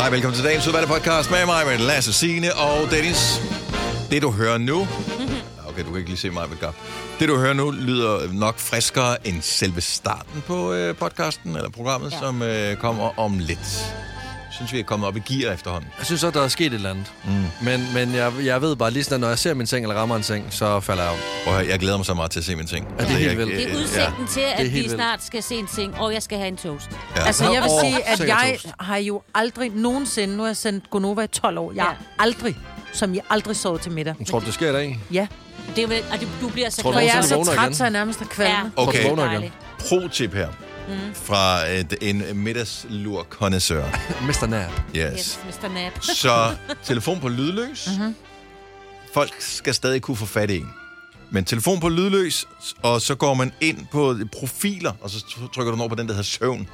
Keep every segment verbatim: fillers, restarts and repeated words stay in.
Hej, velkommen til dagens udvalgte podcast med mig, med Lasse Signe og Dennis. Det, du hører nu... Okay, du kan ikke lige se mig, hvad gør. Det, du hører nu, lyder nok friskere end selve starten på øh, podcasten, eller programmet, ja. som øh, kommer om lidt. Synes vi er kommet op i gear efterhånden. Jeg synes også, der er sket et eller andet. Mm. Men, men jeg, jeg ved bare, lige sådan, når jeg ser min seng eller rammer en seng, så falder jeg om. Jeg glæder mig så meget til at se min seng. Ja, det, er helt jeg, det er udsigten ja. til, at vi snart skal se en seng, og jeg skal have en toast. Ja. Altså, jeg vil sige, at jeg har jo aldrig nogensinde, nu har jeg sendt Gonova i tolv år, jeg har ja. aldrig, som jeg aldrig sovet til middag. Jeg tror, det sker i dag? Ja. Det er vel, at du bliver så glad. For jeg er så træt, så jeg nærmest er kvalme. Ja. Okay, okay. Pro-tip her. Mm. Fra et, en middagslur-kondensør. mister Nap. Yes. yes mister Nap. Så telefon på lydløs. Mm-hmm. Folk skal stadig kunne få fat i en. Men telefon på lydløs, og så går man ind på profiler, og så trykker du den over på den, der hedder søvn.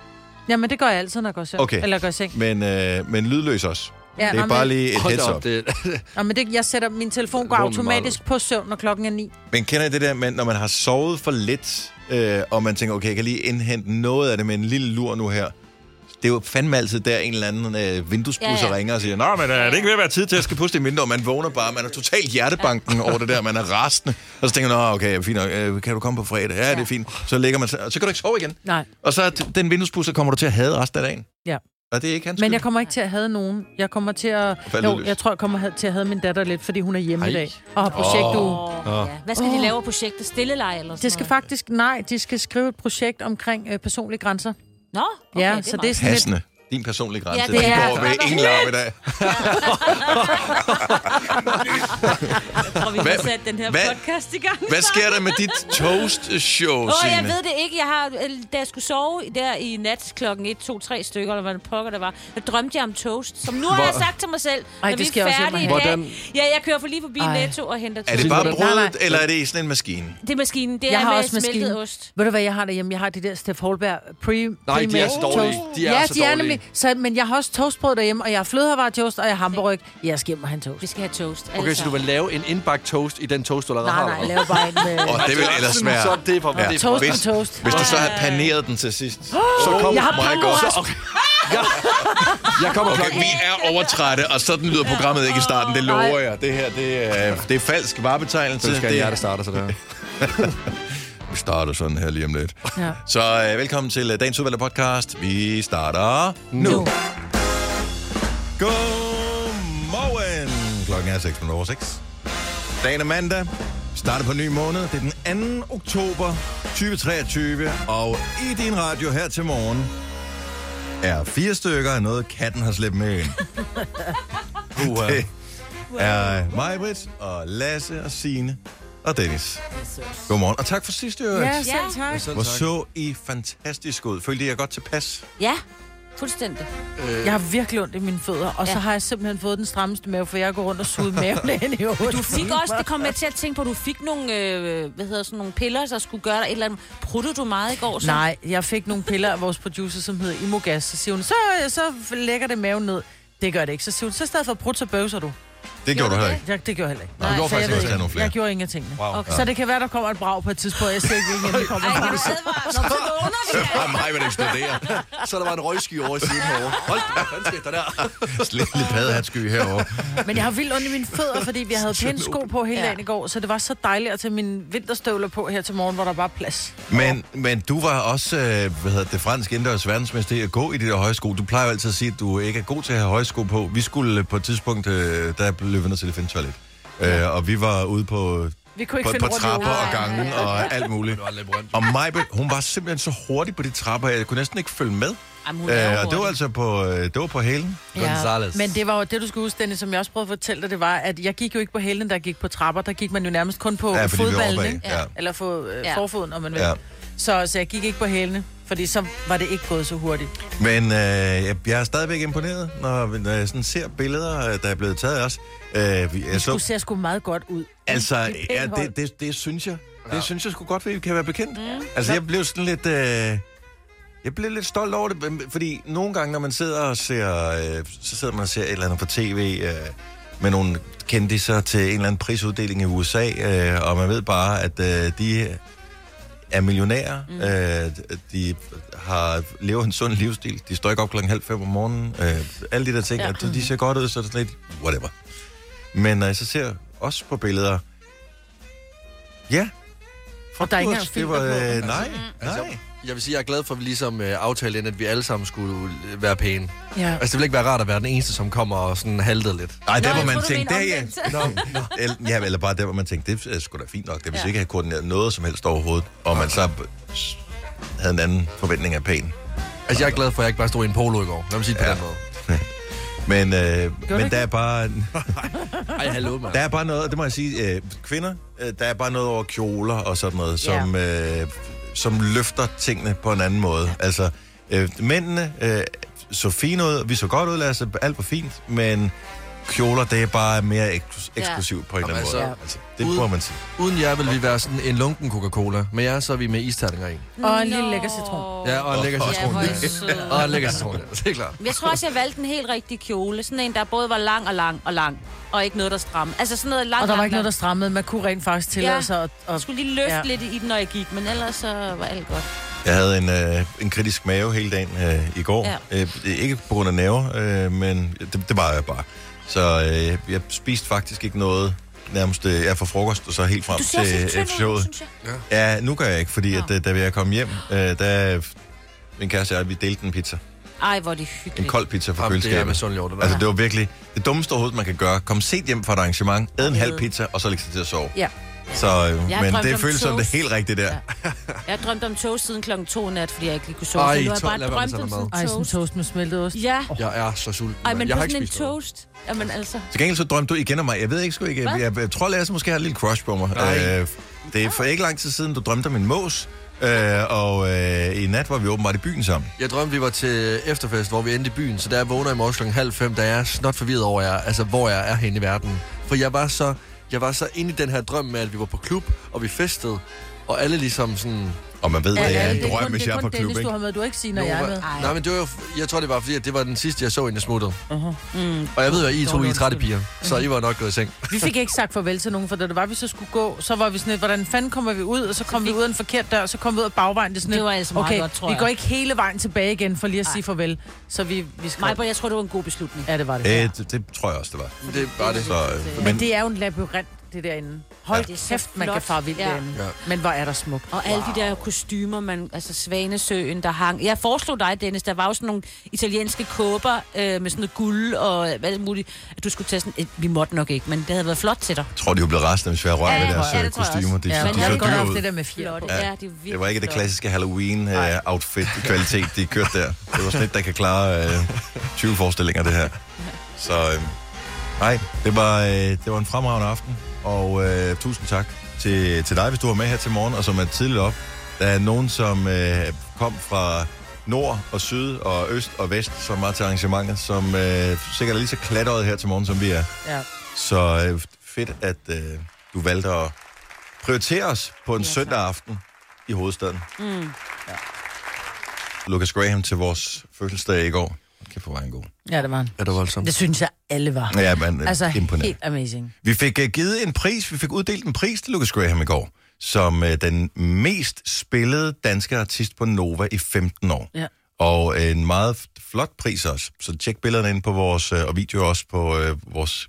Jamen, det gør jeg altid, når jeg går søvn. Okay. Eller går i seng. Men, øh, men lydløs også. Ja, det er bare lige et heads up. Nå, men det, jeg sætter, min telefon går automatisk på søvn, når klokken er ni. Men kender I det der, men når man har sovet for lidt, øh, og man tænker, okay, jeg kan lige indhente noget af det med en lille lur nu her. Det er jo fandme altid der, en eller anden øh, vinduespusser ja, ja. ringer og siger, nå, men øh, det er ikke ved at være tid til, at jeg skal puste i vinduet, og man vågner bare, man er totalt hjertebanken over det der, man er rasende. Og så tænker man, nå, okay, fint nok, øh, kan du komme på fredag? Ja, ja, det er fint. Så ligger man, så kan du ikke sove igen. Nej. Og så den vinduespusser kommer du til at hade resten af dagen. Ja. Og det er ikke hans skyld. Men jeg kommer ikke til at have nogen. Jeg kommer til at... Jo, jeg tror, jeg kommer til at have min datter lidt, fordi hun er hjemme Ej. i dag. Og har projektuge. Oh. Oh. Ja. Hvad skal oh. de lave af projektet? Stilleleje eller sådan Det skal noget? faktisk... Nej, de skal skrive et projekt omkring øh, personlige grænser. Nå, okay, ja, det er så det er sådan passende. Lidt... Din personlige grænse, ja, det er, går ved en larm i dag. Ja. Og vi har sat den her hva, podcast i gang. Hvad sker der med dit toast-show, Åh, oh, jeg ved det ikke. Jeg har, da jeg skulle sove der i nat klokken et, to, tre stykker, eller hvad det pokker der var, der drømte jeg om toast, som nu Hvor... har jeg sagt til mig selv, Ej, når vi er færdige i dag. Hvordan... Ja, jeg kører for lige forbi Ej. Netto og henter toast. Er det bare brødet, eller er det i sådan en maskine? Det er maskinen. Det jeg er har med også smeltet maskinen. ost. Ved du hvad, jeg har derhjemme? Jeg har det der Steff Holberg pre-made toast. Nej, de er så dårlige. De er så dårlige. Så, men jeg har også toastbrød derhjemme, og jeg har flødehavaretoast, og jeg har hamburgryg. Jeg skal hjem og have en toast. Vi skal have toast. Altså. Okay, så du vil lave en indbagt toast i den toast, du allerede har? Nej, nej, jeg laver bare en... Åh, oh, det vil ellers være... Så det er for, ja. det er for. Toast hvis, toast. Hvis du så har paneret den til sidst, oh, så kommer... Jeg har paneret okay. jeg, jeg kommer okay, vi er overtrætte, og sådan lyder programmet ikke i starten. Det lover jeg. Det her, det er, det er falsk varebetegnelse. Det skal jeg, der starter, så der. Vi starter sådan her lige om lidt. Ja. Så øh, velkommen til øh, dagens udvalgte podcast. Vi starter nu. nu. Godmorgen. Klokken er seks minutter over seks. Dagen er mandag. Starter på en ny måned. Det er den anden oktober tyve treogtyve. Og i din radio her til morgen er fire stykker af noget, katten har slæbt med ind. Det er Maj-Brit og Lasse og Signe. Og Dennis. Godmorgen, og tak for sidste øvrigt. Ja, selv tak. Hvor så I fantastisk ud. Følte I jer godt tilpas? Ja, fuldstændig. Øh. Jeg har virkelig ondt i mine fødder, og ja. så har jeg simpelthen fået den strammeste mave, for jeg går rundt og suger maven ind i hovedet. Du fik også, det kom jeg til at tænke på, du fik nogle, øh, hvad hedder sådan, nogle piller, der skulle gøre dig et eller andet. Pruttede du meget i går? Så? Nej, jeg fik nogle piller af vores producer, som hedder Imogas. Så siger hun, så, så lægger det maven ned. Det gør det ikke. Så siger hun, så i stedet for at prutte, så bøvser du. Det gjorde, gjorde du heller ikke? Jeg, det gjorde heller ikke. Nej, du gjorde faktisk ikke nogle flere. Jeg gjorde ingen af tingene. Wow. Okay. Så det kan være, der kommer et brag på et tidspunkt. Jeg skal ikke vide, at det kommer. Ej, det er mig, hvad det eksploderer. Så der var en røgsky over i siden herovre. Hold da, hvad der der? Slet lidt paddehatsky herovre. Men jeg har vildt ondt i mine fødder, fordi vi havde pæne sko på hele dagen i går. Så det var så dejligt at tage mine vinterstøvler på her til morgen, hvor der var plads. Men, men du var også, hvad hedder det, fransk indendørs verdensmester i at gå i de der høje sko. Du plejer altid at sige, at du ikke er god til at have høje sko på. Vi skulle på et tidspunkt, der løber ned til at finde toilet. Ja. Øh, og vi var ude på, vi kunne ikke på, finde på trapper og gangen og alt muligt. Og Majbe, hun var simpelthen så hurtig på de trapper, jeg kunne næsten ikke følge med. Jamen, øh, og det var altså på, det var på hælen. Ja. Men det var jo det, du skulle huske, Dennis, som jeg også prøvede at fortælle dig, det var, at jeg gik jo ikke på hælen, der gik på trapper. Der gik man jo nærmest kun på ja, fodballen, ja. eller for, øh, forfoden, om man vil. Ja. Så, så jeg gik ikke på hælene, fordi så var det ikke gået så hurtigt. Men øh, jeg, jeg er stadigvæk imponeret, når, når jeg sådan ser billeder, der er blevet taget også. Øh, jeg det så... ser sgu meget godt ud. Altså, ja, det, det, det synes jeg. Ja. Det synes jeg sgu godt, at vi kan være bekendt. Ja. Altså, jeg blev sådan lidt... Øh... Jeg bliver lidt stolt over det, fordi nogle gange, når man sidder og ser... Øh, så sidder man og ser et eller andet på tv... Øh... med nogle kendte sig til en eller anden prisuddeling i U S A, øh, og man ved bare, at øh, de er millionærer, mm. øh, de har, lever en sund livsstil, de står ikke op klokken halv fem om morgenen, øh, alle de der ting, ja. at de ser godt ud, så er det sådan lidt, whatever. Men når jeg så ser os på billeder, ja, og der er ikke det var, øh, nej, altså, nej. Altså, jeg vil sige, jeg er glad for, at vi ligesom øh, aftalte ind, at vi alle sammen skulle øh, være pæne. Ja. Altså, det ville ikke være rart at være den eneste, som kommer og sådan haltede lidt. Nej, der hvor man tænkte, det ja. Nå, nå. Eller, ja, eller bare der hvor man tænkte, det er sgu da fint nok. Det vil ja. ikke have koordineret noget som helst overhovedet. Og okay. man så havde en anden forventning af pæn. Altså, jeg er glad for, at jeg ikke bare stod i en polo i går. Lad mig sige det på ja. den måde. Men, øh, men der er bare... Ej, hallo, man. Der er bare noget, det må jeg sige, øh, kvinder, øh, der er bare noget over kjoler og sådan noget, som, yeah. øh, som løfter tingene på en anden måde. Altså, øh, mændene øh, så fint ud, vi så godt ud, Lasse, alt var fint, men kjoler, det er bare mere eks- eksklusivt yeah. på en eller anden altså, måde. Altså, det uden, må man sige. Uden jer vil vi være sådan en lunken Coca-Cola, men jer så er vi med isterninger i. Og no. en lille lækker citron. Ja, og en lækker citron. Ja, og en lækker citron, det er klart. Jeg tror også, jeg valgte en helt rigtig kjole. Sådan en, der både var lang og lang og lang, og ikke noget, der strammede. Altså sådan noget langt. Og der var ikke noget, der strammede. Man kunne rent faktisk tillade sig. Ja. Og, og, jeg skulle lige løfte ja. lidt i den, når jeg gik, men ellers så var alt godt. Jeg havde en, øh, en kritisk mave hele dagen øh, i går. Ja. Øh, ikke på grund af nerver, øh, men det, det var jeg bare. Så øh, jeg spiste faktisk ikke noget nærmest øh, fra frokost, og så helt frem til F-showet. Ja. ja, nu gør jeg ikke, fordi at, da, da jeg kom hjem, øh, der min kæreste og jeg, vi delte en pizza. Ej, hvor er det hyggeligt. En kold pizza fra køleskabet. Altså, det var virkelig det dummeste overhovedet, man kan gøre. Kom sent hjem fra et arrangement, æd en halv pizza, og så lægge sig til at sove. Ja. Så, øh, men det føles som det helt rigtigt der. Ja. Jeg drømte om toast siden klokken to nat, fordi jeg ikke lige kunne sove. Ej, så du har bare drømt om sådan toast. Ej, sådan toast med smeltet ost. Ja. Oh. Jeg er så sulten. Ej, men jeg har ikke spist en toast. Jamen altså. Til gengæld så drømte du igen om mig. Jeg ved ikke sgu ikke. Jeg, jeg, jeg tror, Lasse måske har en lille crush på mig. Øh, det er for ikke lang tid siden, du drømte om en mås. Øh, og øh, i nat var vi åbenbart i byen sammen. Jeg drømte, vi var til efterfest, hvor vi endte i byen. Så der jeg vågner i morges klokken halv fem, der er jeg snot forvirret over jer. Altså, hvor jeg er henne i verden. For jeg var så... Jeg var så inde i den her drøm med, at vi var på klub, og vi festede, og alle ligesom sådan... Og man ved, at jeg er en drøm, hvis jeg er på klub, ikke? Det er kun Dennis, du har med. Du har ikke sige, når jeg er med. Nej, men det var jo... Jeg tror, det var, fordi at det var den sidste, jeg så, inden jeg smuttede. Uh-huh. Mm. Og jeg ved jo, at I to I er trætte piger, uh-huh. så I var nok gået i seng. Vi fik ikke sagt farvel til nogen, for da det var, vi så skulle gå, så var vi sådan et, hvordan fanden kommer vi ud? Og så kom vi ud af en forkert dør, og så kom vi ud af bagvejen. Det, sådan et, det var altså meget okay, godt, tror jeg. Vi går ikke hele vejen tilbage igen, for lige at sige farvel. Så vi, vi skal... Maj-Brit, jeg tror, det var en god beslutning. Ja, det var det. Æh, det, det tror jeg også, det var. Det var det. Så, øh, men det er jo en labyrint. Det derinde. Hold ja. kæft, man kan fare vildt ja. derinde. Ja. Men hvor er der smukt. Og wow. alle de der kostymer, man, altså Svanesøen, der hang. Jeg foreslog dig, Dennis, der var jo sådan nogle italienske kåber øh, med sådan noget guld og alt muligt. At du skulle tage sådan et, vi måtte nok ikke, men det havde været flot til dig. Jeg tror, de jo blev resten, hvis vi havde rørt ja, med deres ja, det kostymer. De, ja, de, de, de så dyre ud. Det der med flotte. Ja. Ja, de det var ikke det klassiske Halloween-outfit-kvalitet, øh, de kørte der. Det var sådan et, der kan klare øh, tyve forestillinger, det her. Så øh, nej, det var, øh, det var en fremragende aften. Og øh, tusind tak til, til dig, hvis du var med her til morgen, og som er tidligt op. Der er nogen, som øh, kom fra nord og syd og øst og vest, som var til arrangementet, som øh, sikkert er lige så klatret her til morgen, som vi er. Ja. Så øh, fedt, at øh, du valgte at prioritere os på en ja, søndag aften i hovedstaden. Mm. Ja. Lucas Graham til vores fødselsdag i går. Kæft, hvor var han god. Ja, det var han. Ja, det var voldsomt. Det synes jeg alle var. Ja, men altså, imponerende. Helt amazing. Vi fik uh, givet en pris, vi fik uddelt en pris til Lucas Graham i går, som uh, den mest spillede danske artist på Nova i femten år. Ja. Og uh, en meget flot pris også. Så tjek billederne ind på vores, uh, og videoer også på uh, vores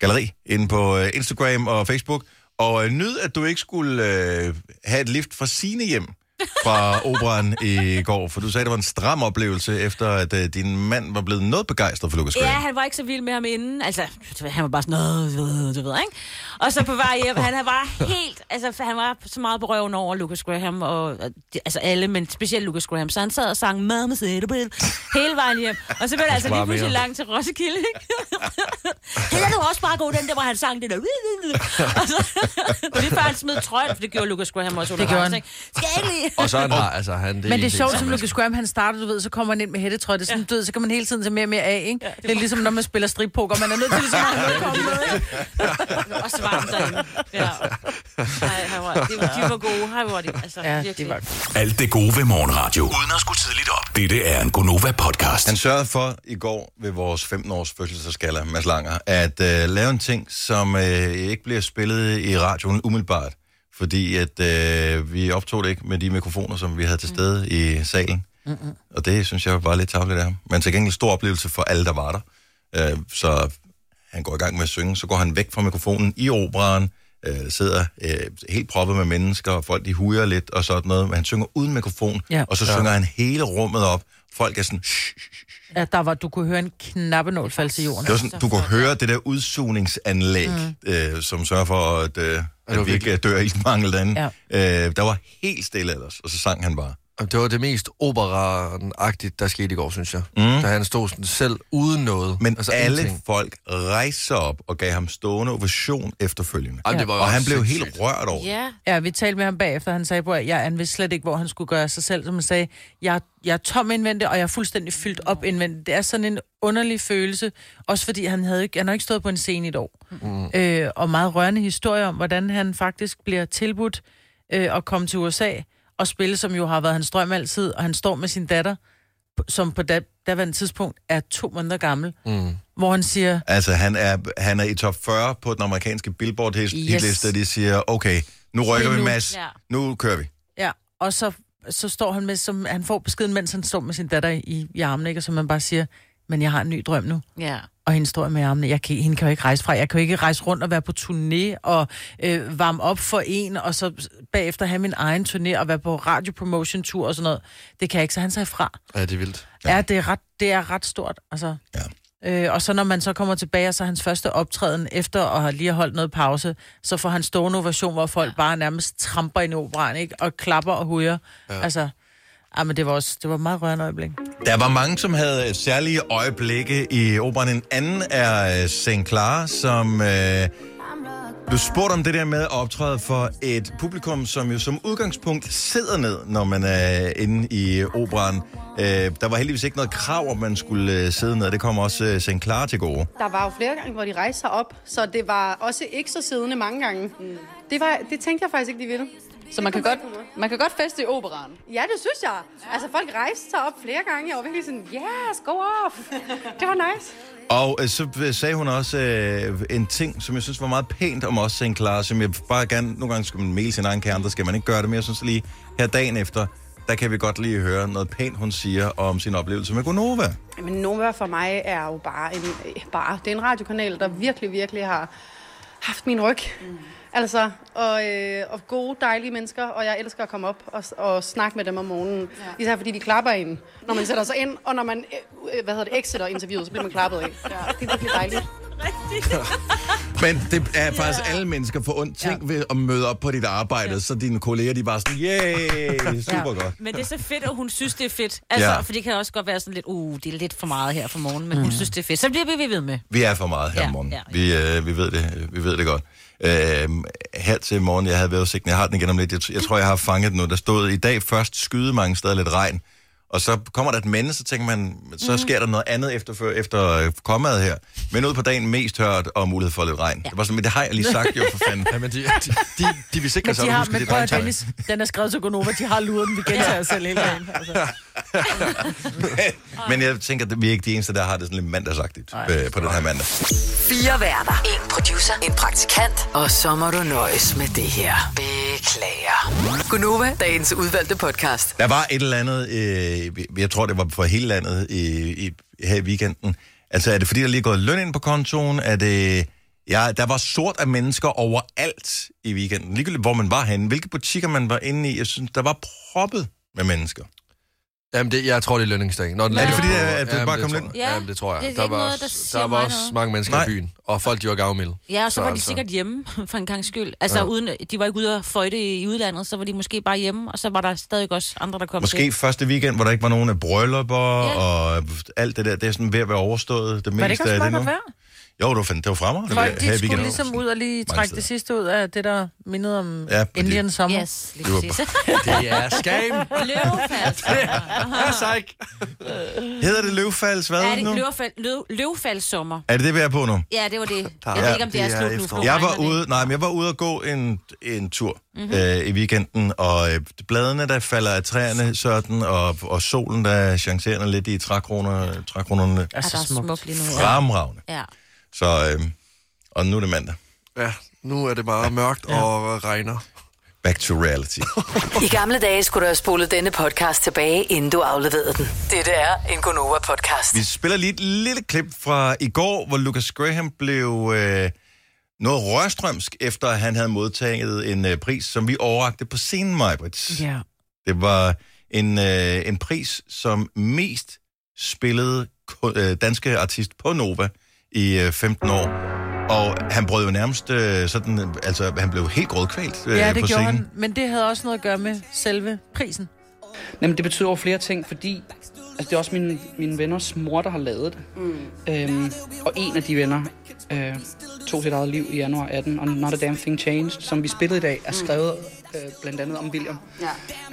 galleri, inde på uh, Instagram og Facebook. Og uh, nyd, at du ikke skulle uh, have et lift fra Signe hjem. Fra operan i går, for du sagde, det var en stram oplevelse, efter at uh, din mand var blevet noget begejstret for Lucas Graham. Ja, han var ikke så vild med ham inden. Altså, han var bare sådan noget, du ved, du ved, ikke? Og så på vej hjem, han var helt, altså han var så meget berøven over Lucas Graham, og, og altså alle, men specielt Lucas Graham. Så han sad og sang mad med sættebil hele vejen hjem. Og så blev det altså lige pludselig langt til Roskilde, ikke? Det er jo også bare god, den der, hvor han sang det der. Og så, lige før han smed trøjen, for det gjorde Lucas Graham også. Det gjorde han. Skændelig! Og så han har, altså han... Det men det er sjovt, som Lucas Graham, han starter, du ved, så kommer han ind med hættetrøj, det er sådan, ja. du ved, så kan man hele tiden tage mere og mere af, ikke? Ja, det er ligesom, når man spiller strippoker, man er nødt til ligesom, at komme med, ikke? Og svamp derinde. Ja. Ej, var, det var, de var gode. Hej, hvor var de? Altså, ja, virkelig. Det var... Alt det gode ved morgenradio, uden at skulle tidligt op. Dette er en Gonova-podcast. Han sørgede for i går ved vores femten års fødselsdagsgalla, Mads Langer, at uh, lave en ting, som uh, ikke bliver spillet i radioen umiddelbart. fordi at øh, vi optog det ikke med de mikrofoner, som vi havde til stede mm. i salen. Mm-mm. Og det synes jeg var lidt tarveligt af ham. Men til gengæld stor oplevelse for alle, der var der. Øh, så han går i gang med at synge, så går han væk fra mikrofonen i operaen, øh, sidder øh, helt proppet med mennesker, og folk de hujer lidt og sådan noget, men han synger uden mikrofon, ja. Og så ja. Synger han hele rummet op. Folk er sådan... Ja, der var, du kunne høre en knappenål falde til jorden. Det var sådan, du kunne høre det der udsugningsanlæg, mm. øh, som sørger for, at, øh, at vi ikke dør iltmangel derinde. Ja. Øh, der var helt stille ellers, og så sang han bare. Det var det mest opera-agtigt, der skete i går, synes jeg. Mm. Da han stod sådan selv uden noget. Men altså, alle ingenting. Folk rejste sig op og gav ham stående ovation efterfølgende. Ja. Og han blev helt rørt over det. Yeah. Ja, vi talte med ham bagefter, han sagde, at jeg anviste slet ikke, hvor han skulle gøre sig selv. Som han sagde, jeg, jeg er tom indvendigt, og jeg er fuldstændig fyldt op indvendigt. Det er sådan en underlig følelse, også fordi han havde ikke, han havde ikke stået på en scene i et år. Mm. Øh, og meget rørende historie om, hvordan han faktisk bliver tilbudt øh, at komme til U S A, og spille, som jo har været hans drøm altid, og han står med sin datter, som på det daværende tidspunkt er to måneder gammel, mm. hvor han siger... Altså, han er, han er i top fyrre på den amerikanske Billboard-hitliste, yes. og de siger, okay, nu rykker vi, Mads, ja. Nu kører vi. Ja, og så, så står han med, som han får beskeden, mens han står med sin datter i, i armene, ikke? Og så man bare siger, men jeg har en ny drøm nu. Ja. Og hende står med armene. Jeg kan, hende kan jo ikke rejse fra. Jeg kan jo ikke rejse rundt og være på turné og øh, varme op for en, og så bagefter have min egen turné og være på radiopromotion-tur og sådan noget. Det kan jeg ikke, så han sagde fra. Ja, det er vildt. Ja, ja det, er ret, det er ret stort. Altså. Ja. Øh, og så når man så kommer tilbage, og så hans første optræden efter at have lige holdt noget pause, så får han stående ovation, hvor folk ja. Bare nærmest tramper i en operaen, ikke? Og klapper og hujer. Ja. Altså... Ah, men det var også, det var meget rørende øjeblik. Der var mange, som havde særlige øjeblikke i operen. En anden er Saint Clara, som øh, blev spurgt om det der med at optræde for et publikum, som jo som udgangspunkt sidder ned, når man er inde i operaen. Øh, der var heldigvis ikke noget krav, om man skulle sidde ned. Det kom også Saint Clara til gode. Der var jo flere gange, hvor de rejste sig op, så det var også ikke så siddende mange gange. Det, var, det tænkte jeg faktisk ikke, de ville. Så man kan, godt, man kan godt feste i operaen? Ja, det synes jeg. Altså, folk rejste sig op flere gange, og var virkelig sådan, yes, go off. Det var nice. Og øh, så sagde hun også øh, en ting, som jeg synes var meget pænt om også Saint Clara, som jeg bare gerne, nogle gange skal man male sin egen kærne, der skal man ikke gøre det, men jeg synes lige, her dagen efter, der kan vi godt lige høre noget pænt, hun siger om sin oplevelse med Gonova. Men Nova for mig er jo bare en, bare, det er en radiokanal, der virkelig, virkelig har haft min ryg. Mm. Altså, og, øh, og gode, dejlige mennesker, og jeg elsker at komme op og, og snakke med dem om morgenen. Ja. Især fordi de klapper ind, når man sætter sig ind, og når man øh, hvad hedder det, exiter interviewet, så bliver man klappet af. Ja. Det er virkelig dejligt. Men det er faktisk yeah. alle mennesker for ondt. Tænk ved at møde op på dit arbejde, yeah. så dine kolleger, de bare sådan, yeah, super yeah. godt. Men det er så fedt, og hun synes, det er fedt. Altså, yeah. for det kan også godt være sådan lidt, uh, det er lidt for meget her for morgen, men mm. hun synes, det er fedt. Så bliver vi ved med. Vi er for meget her om morgenen. Yeah. Vi, øh, vi, ved det. vi ved det godt. Øhm, her til morgen, jeg havde vejrudsigten, jeg har den igen om lidt, jeg, jeg tror, jeg har fanget den nu. Der stod i dag først skyde mange steder lidt regn, og så kommer der et mænd, så tænker man, så sker der noget andet efter, efter kommaet her. Men ud på dagen mest hørt og mulighed for lidt regn. Ja. Det var sådan, men det har jeg lige sagt jo, for fanden. Ja, men de, de, de, de vil sikre sig, at huske det regntøj. Dennis, den er skrevet til Gonova, de har luret den, vi gentager os selv hele dagen. Altså. men, men jeg tænker, at vi er ikke de eneste, der har det sådan lidt mandagsagtigt øh, på den her mandag. Fire værter, en producer, en praktikant, og så må du nøjes med det her. Beklager. Gonova, dagens udvalgte podcast. Der var et eller andet... Øh, jeg tror, det var for hele landet i, i, her i weekenden. Altså, er det fordi, der lige er gået løn ind på kontoen? Er det, ja, der var sort af mennesker overalt i weekenden. Ligegyldigt, hvor man var henne. Hvilke butikker man var inde i. Jeg synes, der var proppet med mennesker. Jamen, det, jeg tror, det er lønningsdagen. Nå, den ja. Er det fordi, at det, det bare kom løn? Ja, jamen, det tror jeg. Det der var, noget, der der var også noget. mange mennesker Nej. i byen, og folk, de var gavmilde. Ja, og så, så var de altså. sikkert hjemme, for en gang skyld. Altså, ja. uden, de var ikke ude og føjte i udlandet, så var de måske bare hjemme, og så var der stadig også andre, der kom måske til. Måske første weekend, hvor der ikke var nogen af bryllupper, ja. og alt det der, det er sådan ved at være overstået. Det var det ikke også meget godt vejr? Jo, det var, fandt, det var fremad. Det folk, de skulle ligesom ud og lige trække det sidste ud af det, der mindede om ja, Indian sommer. Yes, lige præcis. Det er skam. Løvfalds. Hedder det løvfalds? Hvad er det nu? Løv, løvfaldssommer. Er det det, vi er på nu? Ja, det var det. Jeg ja, ved ikke, om det, det er, er slut nu. Jeg var, ude, nej, men jeg var ude og gå en, en tur mm-hmm. øh, i weekenden, og øh, bladene, der falder af træerne sådan, og, og solen, der chancerer lidt i trækronerne. Trækronerne er så smukt lige nu. Fremragende. Ja. Så, øh, og nu er det mandag. Ja, nu er det bare mørkt ja. og regner. Back to reality. I gamle dage skulle du have spolet denne podcast tilbage, inden du afleverede den. Dette er en Gonova-podcast. Vi spiller lige et lille klip fra i går, hvor Lucas Graham blev øh, noget rørstrømsk, efter han havde modtaget en øh, pris, som vi overrakte på scenen, Maj-Brit. Ja. Det var en, øh, en pris, som mest spillede øh, danske artist på Nova i øh, femten år. Og han brød jo nærmest øh, sådan, altså han blev helt grådkvælt øh, ja, det på gjorde scenen. Han, men det havde også noget at gøre med selve prisen. Jamen det betyder over flere ting, fordi altså, det er også mine, mine venners mor, der har lavet det. Mm. Øhm, og en af de venner øh, tog sit eget liv i januar atten, og Not a Damn Thing Changed, som vi spillede i dag, er skrevet øh, blandt andet om William.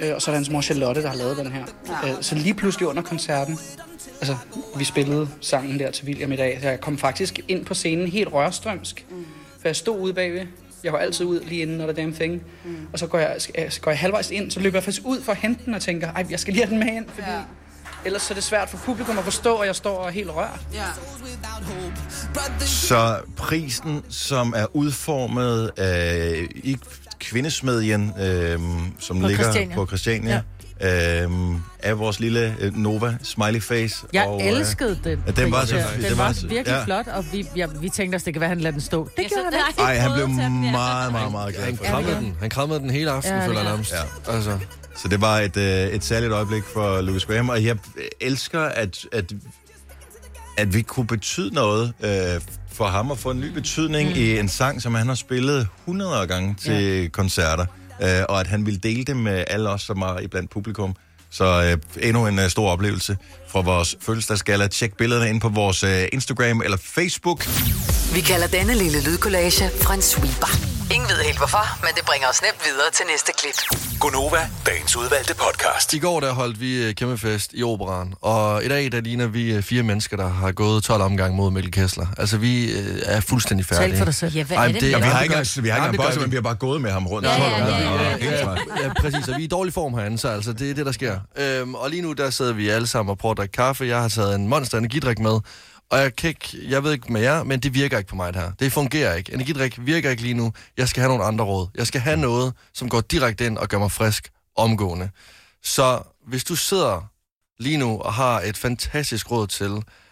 Ja. Øh, og så er der hans mor Charlotte, der har lavet den her. Ja. Øh, så lige pludselig under koncerten, altså, vi spillede sangen der til William i dag, så jeg kom faktisk ind på scenen helt rørstrømsk. Mm. For jeg stod ude bagved. Jeg var altid ud lige inden, når der damn thing. Mm. Og så går jeg, så går jeg halvvejs ind, så løber jeg faktisk ud for at hente den og tænker, ej, jeg skal lige have den med ind, fordi ja. Ellers så er det svært for publikum at forstå, og jeg står helt rørt. Ja. Så prisen, som er udformet øh, i Kvindesmedien, øh, som på ligger Christiania. på Christiania, ja. Øhm, af vores lille Nova smiley face. Jeg og, elskede den. Ja, den var, så, ja. den den var, var virkelig ja. flot, og vi, ja, vi tænkte os, det kan være, han lader den stå. Det jeg gjorde han ikke. Ej, han blev meget, meget, meget glad for. Han krammede den. Han krammede den hele aften, ja, føler jeg nærmest. Ja. Altså. Så det var et, øh, et særligt øjeblik for Lucas Graham, og jeg elsker, at, at, at vi kunne betyde noget øh, for ham, og få en ny betydning mm. i en sang, som han har spillet hundrede gange til ja. koncerter. Uh, og at han ville dele det med alle os, som var iblandt publikum. Så uh, endnu en uh, stor oplevelse fra vores fødselsdagsgalla. Tjek billederne ind på vores uh, Instagram eller Facebook. Vi kalder denne lille lydkollage for en sweeper. Ingen ved helt hvorfor, men det bringer os nemt videre til næste klip. Gonova, dagens udvalgte podcast. I går der holdt vi kæmpefest i Operaen, og i dag der ligner vi fire mennesker, der har gået tolv omgange mod Mikkel Kessler. Altså vi er fuldstændig færdige. Tæl for dig selv. Ja, hvad er det? Ej, det ja, vi har ikke altså, vi har ikke boss, men vi har bare gået med ham rundt. Ja, ja, ja, ja, ja. ja præcis. Og vi er i dårlig form herinde, så altså det er det der sker. Øhm, og lige nu der sidder vi alle sammen og prøver at drikke kaffe. Jeg har taget en monster energidrik med. Og jeg kan ikke, jeg ved ikke med jer, men det virker ikke på mig det her. Det fungerer ikke. Energidrik virker ikke lige nu. Jeg skal have nogle andre råd. Jeg skal have noget, som går direkte ind og gør mig frisk omgående. Så hvis du sidder lige nu og har et fantastisk råd til,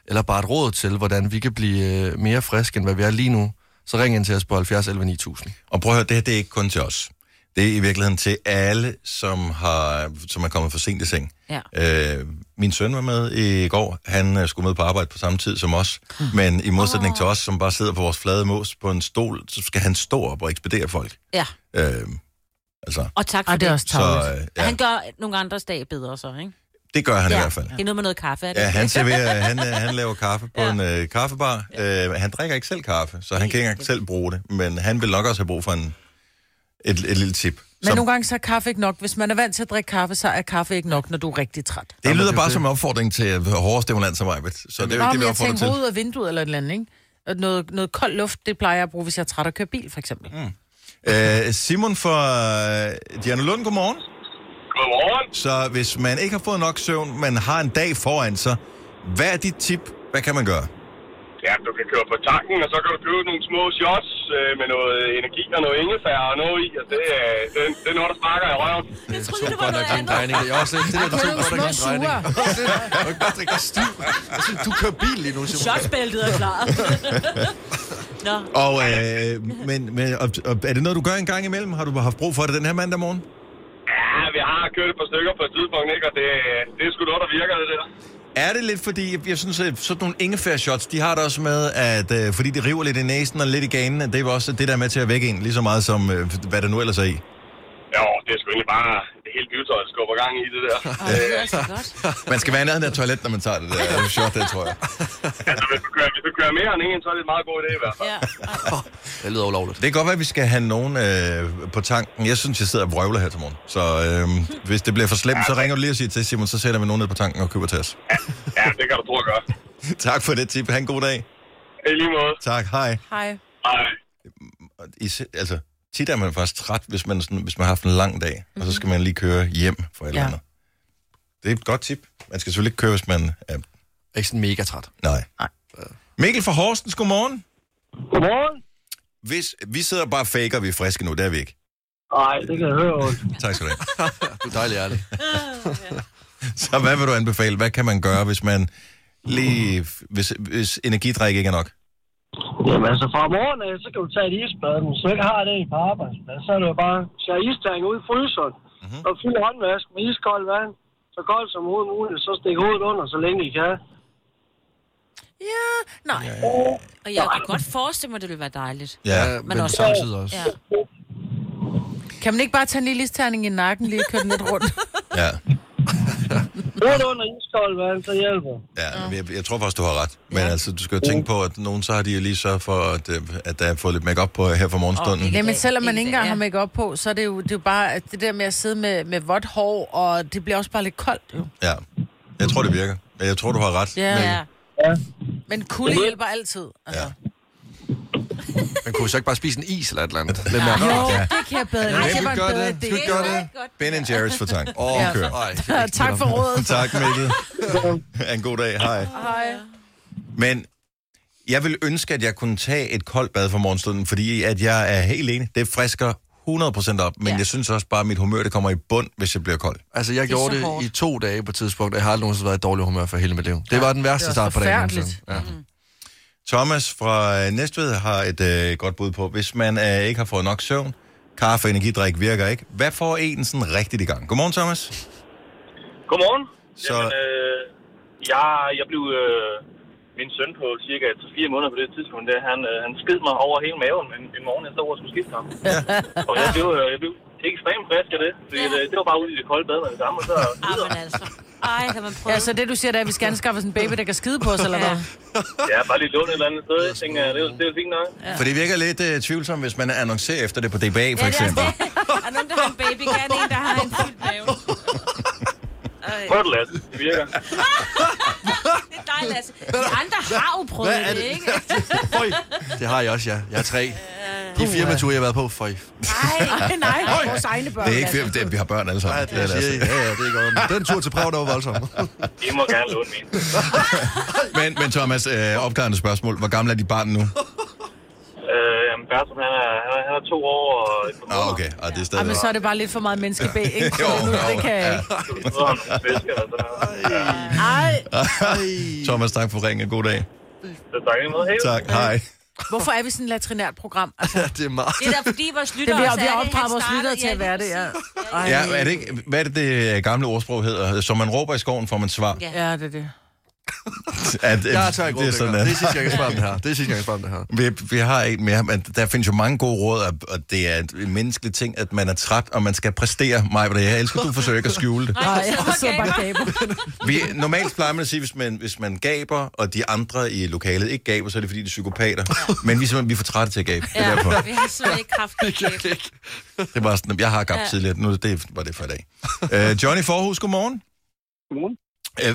eller bare et råd til, hvordan vi kan blive mere friske, end hvad vi er lige nu, så ring ind til os på halvfjerds elleve ni tusind. Og prøv at høre, det her det er ikke kun til os. Det er i virkeligheden til alle, som, har, som er kommet for sent i seng. Ja. Øh, min søn var med i går. Han skulle med på arbejde på samme tid som os. Men i modsætning oh. til os, som bare sidder på vores flade mås på en stol, så skal han stå op og ekspedere folk. Ja. Øh, altså. Og tak for og det. det. Også så, øh, ja. Han gør nogle andres dag bedre så, ikke? Det gør han ja. i hvert fald. Det er noget med noget kaffe, er det? Ja, han, serverer, han, han laver kaffe på ja. en øh, kaffebar. Ja. Øh, han drikker ikke selv kaffe, så han Helt kan ikke engang selv bruge det. Men han vil nok også have brug for en... Et, et lille tip. Men som... nogle gange så er kaffe ikke nok. Hvis man er vant til at drikke kaffe, så er kaffe ikke nok, når du er rigtig træt. Det lyder bare det. som en opfordring til hårdestimulant som arbejde. Så det er jo ikke det, vi opfordrer til. Jeg tænker hovedet af vinduet eller et eller andet, ikke? Og noget, noget kold luft, det plejer jeg at bruge, hvis jeg er træt at køre bil, for eksempel. Mm. Okay. Øh, Simon fra Dianne Lund, godmorgen. Godmorgen. Så hvis man ikke har fået nok søvn, men har en dag foran sig, hvad er dit tip? Hvad kan man gøre? Ja, du kan køre på tanken, og så kan du købe nogle små shots øh, med noget energi og noget ingefær og noget i, og det, øh, det, det er noget, der sparker i røven. Jeg troede, det var noget andet. Jeg har også set det der, der tog godt, der gik en regning. Du kan godt drikke dig stiv. Du kører bil lige nu, Simon. Shotsbæltet er klar. Nå. Og, øh, men, men, og, og er det noget, du gør en gang imellem? Har du haft brug for det den her mandag morgen? Ja, vi har kørt et par stykker på et tidspunkt, ikke? Og det, det er sgu noget, der virker, det der. Er det lidt, fordi jeg synes, at sådan nogle ingefær-shots, de har det også med, at øh, fordi de river lidt i næsen og lidt i ganen, det er jo også det, der med til at vække en, lige så meget som, øh, hvad der nu ellers er i. Jo, det er sgu egentlig bare det hele bytøj, der skubber gang i det der. Oh, det er altså godt. Man skal være i nærheden af toilet, når man tager det der shot, det tror jeg. Altså, hvis du kører, hvis du kører mere end ingen, så er det en meget god idé i hvert fald. Ja. Oh, det lyder ulovligt. Det kan godt være, at vi skal have nogen øh, på tanken. Jeg synes, jeg sidder og vrøvler her til morgen. Så øh, hvis det bliver for slemt, ja, så ringer du lige og siger til Simon, så sætter vi nogen ned på tanken og køber til os. Ja, ja, det kan du tro at gøre. Tak for det, Tip. Ha' en god dag. I lige måde. Tak, hej. Hej. Hej. I, altså... Tid er man faktisk træt, hvis man, sådan, hvis man har haft en lang dag, mm-hmm. og så skal man lige køre hjem for et eller andet. Ja. Det er et godt tip. Man skal selvfølgelig ikke køre, hvis man er... Ikke sådan mega træt. Nej. Nej. Mikkel fra Horsens, godmorgen. Godmorgen. Hvis vi sidder bare og faker, vi er friske nu, der er vi ikke. Nej, det kan jeg høre ondt. Tak skal du have. Du er dejlig ærlig. Så hvad vil du anbefale? Hvad kan man gøre, hvis man lige, hvis, hvis energidrik ikke er nok? Jamen altså, fra morgen af, så kan du tage et isbad, men hvis du ikke har det på arbejdspladsen, så er det jo bare at tage istang ud i fryseren, mm-hmm. og fylde håndvasken med iskoldt vand, så koldt som hovedet muligt, så stik hovedet under, så længe I kan. Ja, nej. Ja, ja. Og jeg kan godt forestille mig, det ville være dejligt. Ja, men, men også samtidig også. Ja. Kan man ikke bare tage en lille isterning i nakken, lige køre den lidt rundt? Ja. Hold under iskoldt vand, så hjælper. Ja, jeg, jeg tror faktisk, du har ret. Men ja. altså, du skal jo tænke på, at nogen så har de jo lige sørget for, at, at der er fået lidt make-up på her for morgenstunden. Jamen, selvom man ikke engang har make-up på, så er det jo, det er jo bare det der med at sidde med, med vådt hår, og det bliver også bare lidt koldt, jo. Ja, jeg tror, det virker. Jeg tror, du har ret. Ja, ja. Men kulde hjælper altid. Altså. Ja. Man kunne så ikke bare spise en is eller et eller andet. Lidt mere. Jo, ja. Det kan jeg bedre. Nej, det var en bedre idé. Skal gøre det? Ben and Jerry's for tank. Åh, oh, kør. Ja, tak for rådet. Tak, Mikkel. En god dag. Hej. Hej. Men jeg vil ønske, at jeg kunne tage et koldt bad for morgenstunden, fordi at jeg er helt enig. Det frisker hundrede procent op, men ja. jeg synes også bare, at mit humør det kommer i bund, hvis jeg bliver kold. Altså, jeg det gjorde det hårdt. I to dage på et tidspunkt, og jeg har aldrig nogensinde været i dårlig humør for hele mit liv. Det ja, var den værste start på dagen. Det var forfærdeligt. Thomas fra Næstved har et øh, godt bud på, hvis man øh, ikke har fået nok søvn, kaffe og energidrik virker ikke. Hvad får en sådan rigtigt i gang? Godmorgen, Thomas. Godmorgen. Så... Jamen, øh, jeg, jeg blev øh, min søn på cirka tre-fire måneder på det tidspunkt, der han, øh, han sked mig over hele maven en, en morgen, jeg stod over og skulle skifte ham. Ja. Og jeg blev, øh, jeg blev ekstremt frisk af det, fordi det, det var bare ude i det kolde bad med det samme, og så... Jamen, altså. Ej, kan man prøve? Ja, så det du siger, der er, at vi skal anskaffe sådan en baby, der kan skide på os, eller hvad? Ja, bare lige låne et eller andet sted. Jeg tænker, det er jo fint nok. Ja. For det virker lidt uh, tvivlsomt, hvis man annoncerer efter det på D B A, for ja, eksempel. Ja, er nogen, der har en baby, kan en, der har en fyldt mave. Prøv det, Lasse. Det virker. Det er dig, Lasse. De andre har jo prøvet det, det, ikke? Det har jeg også, ja. Jeg er tre. De firmature, jeg har været på, for i. Nej, nej, vores egne børn. Det er ikke firma, det er, vi har børn alle sammen. Nej, det er altså. Ja, ja, det er godt. Den tur til Prag, der var voldsomt. I må gerne låne min. Men, men Thomas, øh, opklarende spørgsmål. Hvor gammel er de barn nu? Jamen, Bertram, han er, han er to år og et par måneder. Ah, okay. Ah, det er stadig... Ah, men så er det bare lidt for meget menneskebæ, ikke? jo, jo, det kan jeg ikke. Ej. Thomas, tak for ringen. God dag. Så tak i måde. Tak, hej. Hvorfor er vi sådan et latrinært program? Altså, ja, det er meget. Det er da fordi vores lyttere også er det. Vi har opdraget vores lyttere til at være det, ja. Ja, er det ikke, hvad er det, det gamle ordsprog hedder? Som man råber i skoven, får man svar. Ja, det er det. At, jeg tager ikke råd, det er sådan, at... det sidste, jeg kan spørge om det her. Det er sidste, jeg kan spørge om det her. Vi, vi har ikke mere, men der findes jo mange gode råd, og det er en menneskelig ting, at man er træt, og man skal præstere. Maj, hvad det er. Jeg elsker, du forsøger ikke at skjule det. Nej, jeg så bare gaber. Vi, normalt plejer man at sige, hvis man, hvis man gaber, og de andre i lokalet ikke gaber, så er det fordi, de er psykopater. Men vi er simpelthen vi er for trætte til at gabe. Ja, det er vi har slet ikke kraft til at gabe. Det er bare sådan, jeg har gabt ja. tidligere. Nu det var det for i dag. Uh, Johnny Forhus, godmorgen. Godmorgen.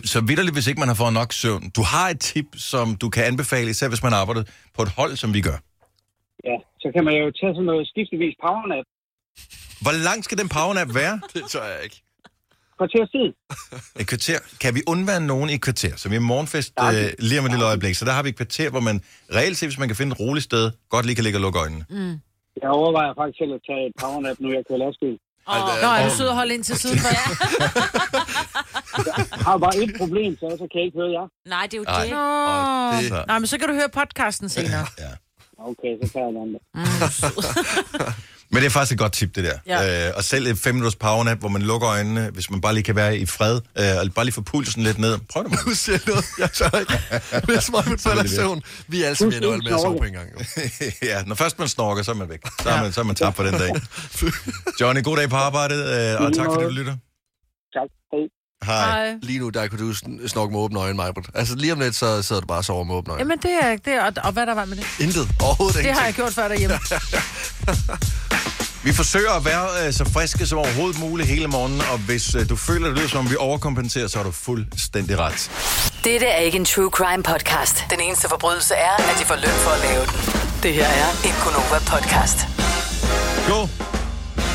Så vitterligt, hvis ikke man har fået nok søvn. Du har et tip, som du kan anbefale, især hvis man arbejder på et hold, som vi gør. Ja, så kan man jo tage sådan noget skiftevis powernap. Hvor lang skal den powernap være? Det tror jeg ikke. Kvarter siden. Et kvarter. Kan vi undvære nogen i et kvarter? Så vi er morgenfest øh, lige om et lille øjeblik. Så der har vi et kvarter, hvor man reelt set, hvis man kan finde et roligt sted, godt lige kan ligge og lukke øjnene. Mm. Jeg overvejer faktisk selv at tage et powernap, nu jeg kører lastbil. Oh. Nå, er du sød at holde ind til siden? Ja. Jeg har bare et problem, så kan jeg ikke høre jer. Nej, det er jo Ej. det. Oh, det. Nej, men så kan du høre podcasten senere. Ja. Okay, så tager jeg den anden. Men det er faktisk et godt tip, det der. Ja. Øh, og selv et fem minutters powernap, hvor man lukker øjnene, hvis man bare lige kan være i fred, øh, og bare lige få pulsen lidt ned. Prøv det, man. Du siger noget. Jeg tør ikke. Vi er smøjt med tøller søvn. Vi er altid med noget med at sove på en gang. Ja, når først man snorker, så er man væk. Så er man, så er man tabt for den dag. Johnny, god dag på arbejdet, øh, og tak fordi du lytter. Tak. Hej. Hej. Lige nu, der kunne du snorke med åbne øjne, Maj-Brit. Altså lige om lidt, så sidder du bare og sover med åbne øjne. Jamen det er ikke det, og, og hvad der var med det? Intet. Overhovedet ingenting. Det har jeg gjort før derhjemme. Vi forsøger at være øh, så friske som overhovedet muligt hele morgenen, og hvis øh, du føler, det lyder som om vi overkompenserer, så er du fuldstændig ret. Dette er ikke en true crime podcast. Den eneste forbrydelse er, at de får løn for at lave den. Det her er en Gonova podcast. God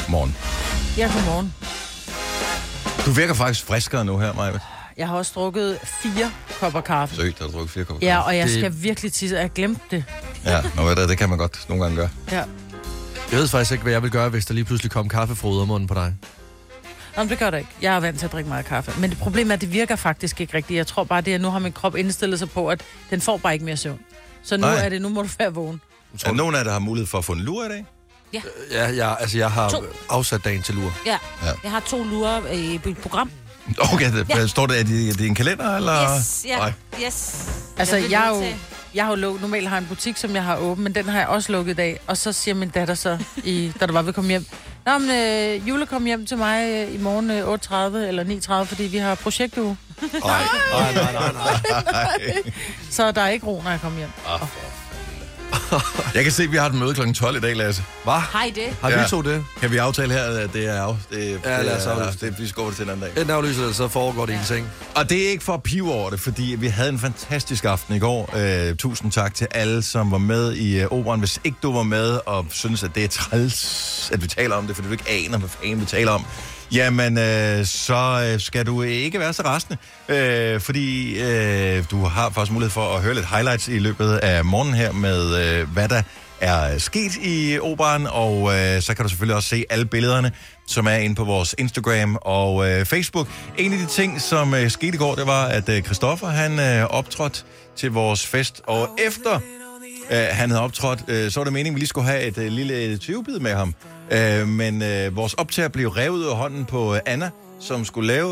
morgen. Ja, god morgen. Du virker faktisk friskere nu her, Maja. Jeg har også drukket fire kopper kaffe. Søgt, har du drukket fire kopper kaffe? Ja, og jeg det... skal virkelig tisse, og jeg glemte det. Ja, nå, det, det kan man godt nogle gange gøre. Ja. Jeg ved faktisk ikke, hvad jeg vil gøre, hvis der lige pludselig kom kaffe fra udermunden på dig. Nå, det gør det ikke. Jeg er vant til at drikke meget kaffe. Men det problem er, at det virker faktisk ikke rigtigt. Jeg tror bare, det er, at nu har min krop indstillet sig på, at den får bare ikke mere søvn. Så nu Nej. er det, nu må du være vågen. Er nogen af jer, der har mulighed for at få en lur i dag? Ja. Ja, jeg, altså jeg har to. afsat dagen til lur. Ja. ja, jeg har to lurer i et program. Okay, det, ja. står det, er det, er det en kalender, eller? Yes, ja. Nej. Yes. Altså, jeg, jeg har jo, jeg har jo lukket, normalt har en butik, som jeg har åben, men den har jeg også lukket i dag. Og så siger min datter så, i, da der var ved at komme hjem, Nå, men øh, Jule kom hjem til mig øh, i morgen øh, otte tredive eller ni tredive, fordi vi har projektuge. Nej, nej, nej, nej, nej. Så der er ikke ro, når jeg kommer hjem. Oh. Jeg kan se, at vi har et møde klokken tolv i dag, Lasse. Hvad? Hej det. Har vi ja. to det? Kan vi aftale her, at det er af? Det, ja, lad os aflyse. Vi skubber det til en anden dag. En aflyser, så foregår det ja. en ting. Og det er ikke for at pive over det, fordi vi havde en fantastisk aften i går. Øh, tusind tak til alle, som var med i øh, operen. Hvis ikke du var med og synes, at det er træls, at vi taler om det, fordi du ikke aner, hvad fanden vi taler om, jamen, øh, så skal du ikke være så rastende, øh, fordi øh, du har faktisk mulighed for at høre lidt highlights i løbet af morgenen her med, øh, hvad der er sket i operen, og øh, så kan du selvfølgelig også se alle billederne, som er inde på vores Instagram og øh, Facebook. En af de ting, som øh, skete i går, det var, at øh, Christoffer, han øh, optrådte til vores fest, og efter Uh, han havde optrådt, uh, så var det meningen, at vi lige skulle have et uh, lille tyvebid med ham. Uh, men uh, vores optager blev revet ud af hånden på uh, Anna, som skulle lave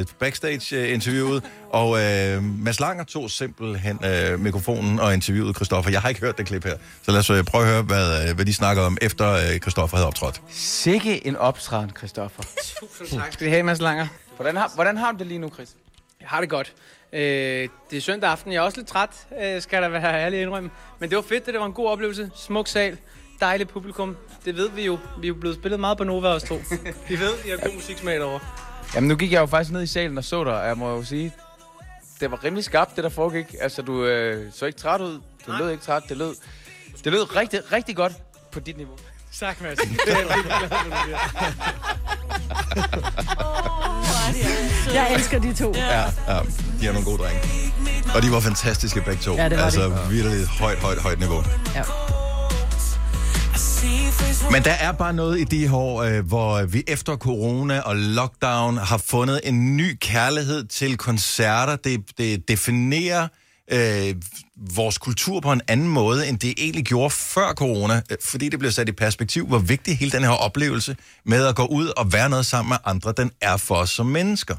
uh, backstage-interviewet. Og uh, Mads Langer tog simpelthen uh, mikrofonen og interviewede Christoffer. Jeg har ikke hørt det klip her, så lad os uh, prøve at høre, hvad, uh, hvad de snakkede om, efter uh, Christoffer havde optrådt. Sikke en optræden, Christoffer. Tusind tak skal du have, Mads Langer. Hvordan har, hvordan har du det lige nu, Chris? Jeg har det godt. Øh, det er søndag aften, jeg er også lidt træt, øh, skal der være ærlig indrømme. Men det var fedt, det, det var en god oplevelse. Smuk sal, dejligt publikum. Det ved vi jo. Vi er jo blevet spillet meget på Nova os to. Vi ved, I har god musiksmag derovre. Jamen nu gik jeg jo faktisk ned i salen og så dig, og jeg må jo sige, det var rimelig skarpt, det der foregik. Altså du øh, så ikke træt ud, det Nej. lød ikke træt, det lød, det lød rigtig, rigtig godt på dit niveau. Tak, Mads. Det er rigtig glad, oh, jeg elsker de to. Ja, ja, de er nogle gode drenge. Og de var fantastiske begge to. Ja, det var altså de. Virkelig højt, højt, højt niveau. Ja. Men der er bare noget i de år, hvor vi efter corona og lockdown har fundet en ny kærlighed til koncerter. Det, det definerer Øh, vores kultur på en anden måde, end det egentlig gjorde før corona, fordi det blev sat i perspektiv, hvor vigtig hele den her oplevelse med at gå ud og være noget sammen med andre, den er for os som mennesker.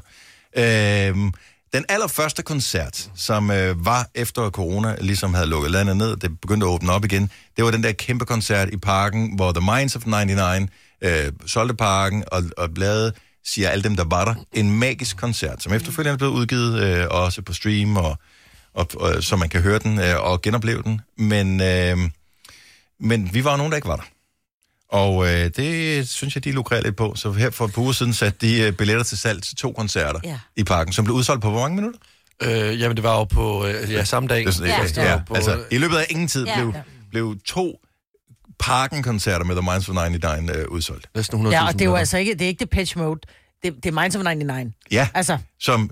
Øh, den allerførste koncert, som øh, var efter corona, ligesom havde lukket landet ned, det begyndte at åbne op igen, det var den der kæmpe koncert i Parken, hvor The Minds of nioghalvfems øh, solgte Parken og, og lavede, siger alle dem, der var der, en magisk koncert, som efterfølgende blev udgivet øh, også på stream og Og, og, så man kan høre den øh, og genopleve den. Men, øh, men vi var jo nogen, der ikke var der. Og øh, det synes jeg, de lukrerer lidt på. Så her for et par uger siden satte de øh, billetter til salg til to koncerter ja. i Parken, som blev udsolgt på hvor mange minutter? Øh, jamen, det var jo på øh, ja, samme dag. Det, ja. Ja. Ja. På, altså, i løbet af ingen tid ja. blev, blev to Parken-koncerter med The Minds of nioghalvfems øh, udsolgt. Næsten hundrede tusind. Ja, og det er jo altså ikke, det er ikke The Pitch Mode. Det, det er Minds of nioghalvfems. Ja, altså. som...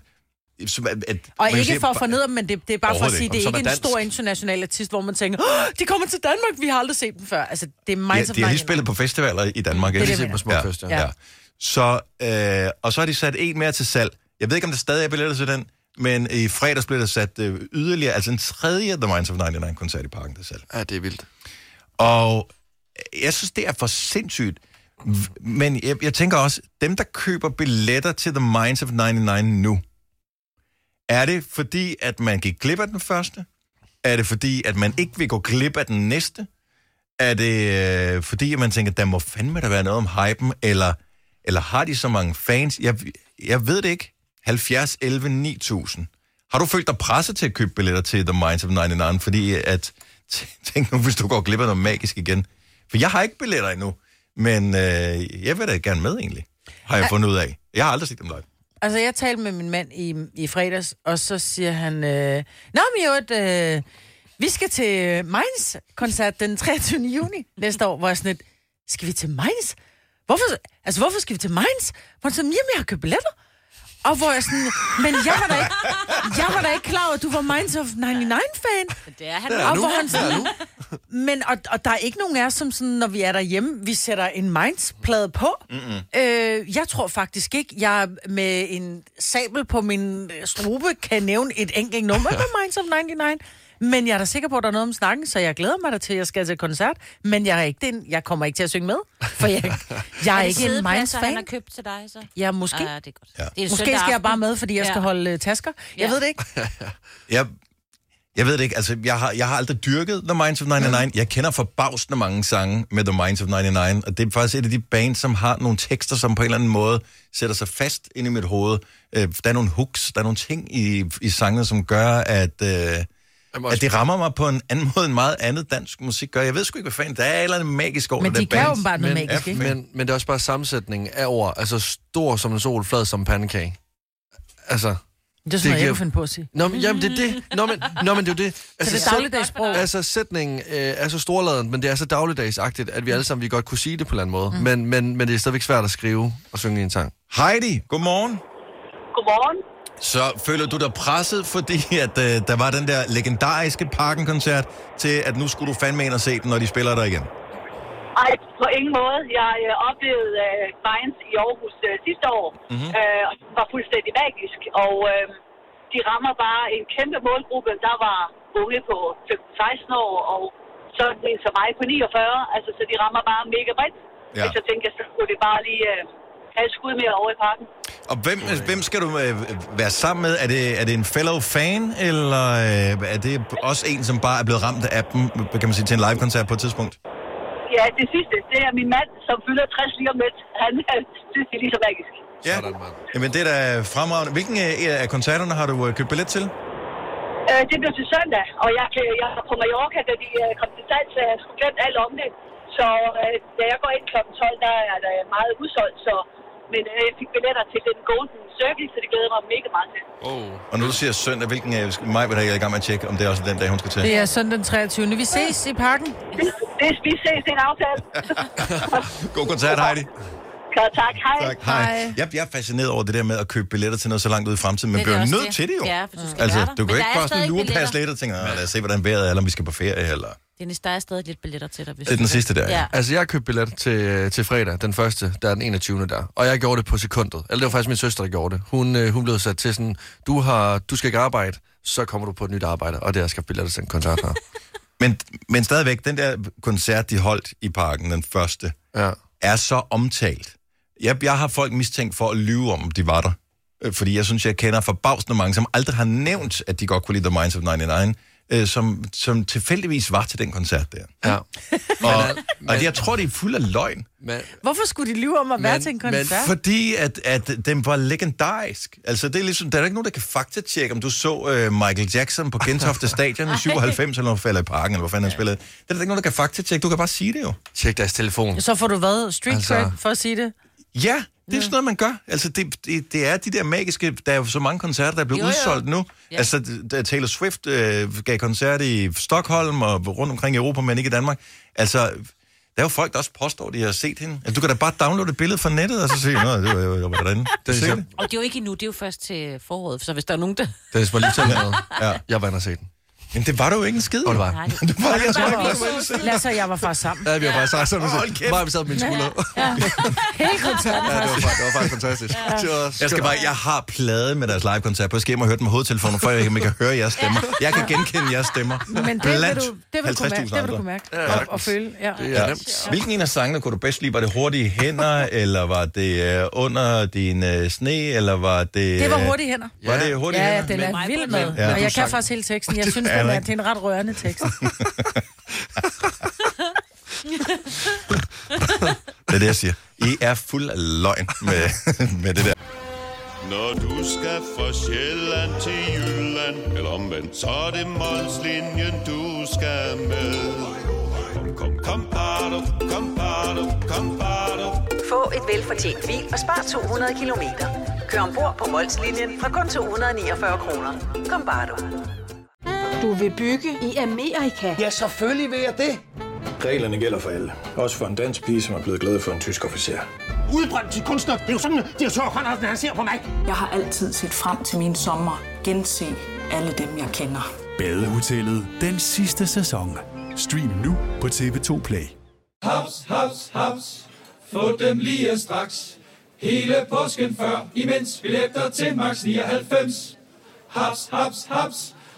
At, at, og ikke siger, for at fornedre dem, men det, det er bare for at sige, at det er ikke er en stor international artist, hvor man tænker, de kommer til Danmark, vi har aldrig set dem før. Altså, det er Minds of nioghalvfems. De har lige spillet på festivaler i Danmark. Det er det, jeg mener. Ja. Fester. Ja. Ja. Så, øh, og så har de sat en mere til salg. Jeg ved ikke, om der stadig er billetter til den, men i fredags blev der sat øh, yderligere, altså en tredje The Minds of nioghalvfems-koncert i Parken til salg. Ja, det er vildt. Og jeg synes, det er for sindssygt. Men jeg, jeg tænker også, dem, der køber billetter til The Minds of nioghalvfems nu, er det fordi, at man gik glip af den første? Er det fordi, at man ikke vil gå glip af den næste? Er det øh, fordi, at man tænker, der må fandme der være noget om hypen? Eller, eller har de så mange fans? Jeg, jeg ved det ikke. halvfjerds elleve ni tusind. Har du følt dig presset til at købe billetter til The Minds of nioghalvfems? Fordi at, tænk nu, hvis du går glip af noget magisk igen. For jeg har ikke billetter endnu. Men øh, jeg vil da gerne med egentlig, har jeg fundet ud af. Jeg har aldrig set dem live. Altså, jeg talte med min mand i, i fredags, og så siger han, øh, Nå, men jo, at, øh, vi skal til Mainz-koncert den treogtyvende juni næste år, hvor jeg sådan et, skal vi til Mainz? Hvorfor, altså, hvorfor skal vi til Mainz? Hvor han siger, jamen, jeg har købt billetter. Og hvor jeg sådan, men jeg var da ikke, jeg var da ikke klar over, at du var Minds of nioghalvfems-fan. Det er han. Og hvor han sådan, men, og, og der er ikke nogen af os, som sådan, når vi er derhjemme, vi sætter en Minds-plade på. Øh, jeg tror faktisk ikke, jeg med en sabel på min strube kan nævne et enkelt nummer med Minds of nioghalvfems. Men jeg er da sikker på, at der er noget om snakken, så jeg glæder mig da til, at jeg skal til koncert. Men jeg er ikke den, jeg kommer ikke til at synge med, for jeg, jeg er ikke en Mainz-fan. Han har købt til dig, så? Ja, måske. Ah, det er godt. Ja. Det er måske skal aften. Jeg bare med, fordi jeg ja. skal holde uh, tasker. Jeg ja. ved det ikke. jeg, jeg ved det ikke. Altså, jeg har, jeg har aldrig dyrket The Minds of nioghalvfems. Mm. Jeg kender forbavsende mange sange med The Minds of nioghalvfems, og det er faktisk et af de bands, som har nogle tekster, som på en eller anden måde sætter sig fast ind i mit hoved. Uh, der er nogle hooks, der er nogle ting i, i sangene, som gør, at... Uh, at det rammer mig på en anden måde end meget andet dansk musik gør. Jeg ved sgu ikke, hvad fanden, der er et eller andet magisk over det der band. Men de kan jo bare noget magisk, ikke? Men, men det er også bare sammensætningen af ord, altså stor som en sol, flad som en pandekage. Altså... Det er sådan noget, jeg kan finde på at sige. Nå, men, jamen, det er det. Nå, men, nå, men det er jo det. Altså, så det er dagligdagssprog. Altså, sætningen øh, er så storladen, men det er så dagligdagsagtigt, at vi alle sammen vi godt kunne sige det på en eller anden måde. Mm. Men, men, men det er stadigvæk svært at skrive og synge i en sang. Heidi, godmorgen. Godmorgen. Så føler du dig presset, fordi at, øh, der var den der legendariske Parken-koncert til, at nu skulle du fandme ind og se den, når de spiller der igen? Nej, på ingen måde. Jeg øh, oplevede øh, Mainz i Aarhus øh, sidste år, mm-hmm. øh, og det var fuldstændig magisk. Og øh, de rammer bare en kæmpe målgruppe. Der var unge på femten til seksten år, og så en som mig på niogfyrre. Altså, så de rammer bare mega bredt. Ja. Så tænkte jeg, så kunne det bare lige... Øh, Jeg skud mere over i parken. Og hvem, hvem skal du øh, være sammen med? Er det, er det en fellow fan, eller øh, er det også en, som bare er blevet ramt af dem, kan man sige, til en live-koncert på et tidspunkt? Ja, det sidste, det er min mand, som fylder tres lige om lidt. Han øh, synes, det er lige så magisk. Ja, men det er da fremragende. Hvilken øh, af koncerterne har du øh, købt billet til? Øh, det blev til søndag, og jeg, jeg var på Mallorca, da de øh, kom til salg, så jeg skulle glemt alt om det. Så øh, da jeg går ind klokken tolv, der er der meget udsolgt, så... Men øh, jeg fik billetter til den Golden Circle, så det glæder mig mega meget til. Oh. Og nu du siger søndag, hvilken af mig vil have i gang med at tjekke, om det er også den dag, hun skal til? Det er søndag den treogtyvende Vi ses i parken. Det, det, vi ses, det er en aftale. God koncert, Heidi. God, tak, hej. Tak, hej. Hej. Jeg, jeg er fascineret over det der med at købe billetter til noget så langt ud i fremtiden, men bliver nødt det. til det jo. Ja, for du skal altså, du kan jo ikke bare sådan lurepasse lidt og tænke, lad os se, hvordan vejret er, eller om vi skal på ferie, eller... Dennis, der er stadig lidt billetter til dig. Hvis det er den sidste der, ja. Altså, jeg købte billetter til, til fredag, den første, der er den enogtyvende der. Og jeg gjorde det på sekundet. Eller det var faktisk min søster, der gjorde det. Hun, hun blev sat til sådan, du, har, du skal ikke arbejde, så kommer du på et nyt arbejde. Og det er skabt billetter til en koncert her. men, men stadigvæk, den der koncert, de holdt i parken, den første, ja. er så omtalt. Jeg, jeg har folk mistænkt for at lyve om, de var der. Fordi jeg synes, jeg kender forbavsende mange, som aldrig har nævnt, at de godt kunne lide The Minds of nioghalvfems. Som, som tilfældigvis var til den koncert der. Ja. og, og jeg tror, det er fuld af løgn. Men, Hvorfor skulle de lyve om at være men, til en koncert? Men, fordi at, at den var legendarisk. Altså, det er ligesom, der er ikke nogen, der kan faktatjekke, om du så uh, Michael Jackson på Gentofte Stadion i syvoghalvfems, eller falder i parken, eller hvor fanden han spillede. Det er der ikke nogen, der kan faktatjekke. Du kan bare sige det jo. Tjek deres telefon. Så får du hvad? Street altså... cred for at sige det? Ja, det er sådan noget, man gør. Altså, det, det, det er de der magiske... Der er jo så mange koncerter, der er blevet jo, jo. udsolgt nu. Ja. Altså, da Taylor Swift øh, gav koncert i Stockholm og rundt omkring i Europa, men ikke i Danmark. Altså, der er jo folk, der også påstår, de har set hende. Altså, du kan da bare downloade et billede fra nettet, og så se, nå, det var jo det var derinde. Det er det. Og det er jo ikke endnu, det er jo først til foråret, så hvis der er nogen, der... Det er sgu lige sådan noget. Ja, jeg var inde og set den. Men det var du jo ikke en skid. Åh, oh, det var. Nej, det var jeg. Var Lad os og jeg var faktisk sammen. Ja, vi var faktisk ja. sammen. Hold kæft. Bare vi sad på mine skuldre. Ja. Ja. Helt koncerten. Ja, det var faktisk, det var faktisk fantastisk. Ja. Jeg skal bare, jeg har plade med deres live-koncert på. Jeg skal hjem og høre den med hovedtelefoner, for jeg kan ikke høre jeres stemmer. Jeg kan genkende jeres stemmer. Men det vil du, det vil du kunne mærke. Det vil du kunne mærke. Ja. Og, og føle. Ja. Det er nemt. Hvilken en af sangene kunne du bedst lide? Var det Hurtige Hænder, eller var det uh, Under Din uh, Sne, eller var det... Uh... Det var Hurtige Hænder. Var det Hurtige Hænder? Ja, den er vild med. Og jeg kan faktisk hele teksten. Jeg synes, Ja, det er en ret rørende tekst. Det er det, jeg siger. I er fuld af løgn med, med det der. Når du skal fra Sjælland til Jylland, eller omvendt, så er det Molslinjen, du skal med. Kom, kom, kom, bado, kom, bado, kom, bado. Få et velfortjent bil og spar to hundrede kilometer. Kør ombord på Molslinjen fra kun to hundrede niogfyrre kroner. Kom, bado. Du vil bygge i Amerika? Ja, selvfølgelig vil jeg det. Reglerne gælder for alle. Også for en dansk pige, som er blevet glad for en tysk officer. udbrændt til kunstner. Det er jo sådan, direktør Conradsen, han ser på mig. Jeg har altid set frem til min sommer. Gense alle dem, jeg kender. Badehotellet. Den sidste sæson. Stream nu på T V to Play. Haps, haps, haps. Få dem lige straks. Hele påsken før, imens billetter til max nioghalvfems. Haps, haps, haps.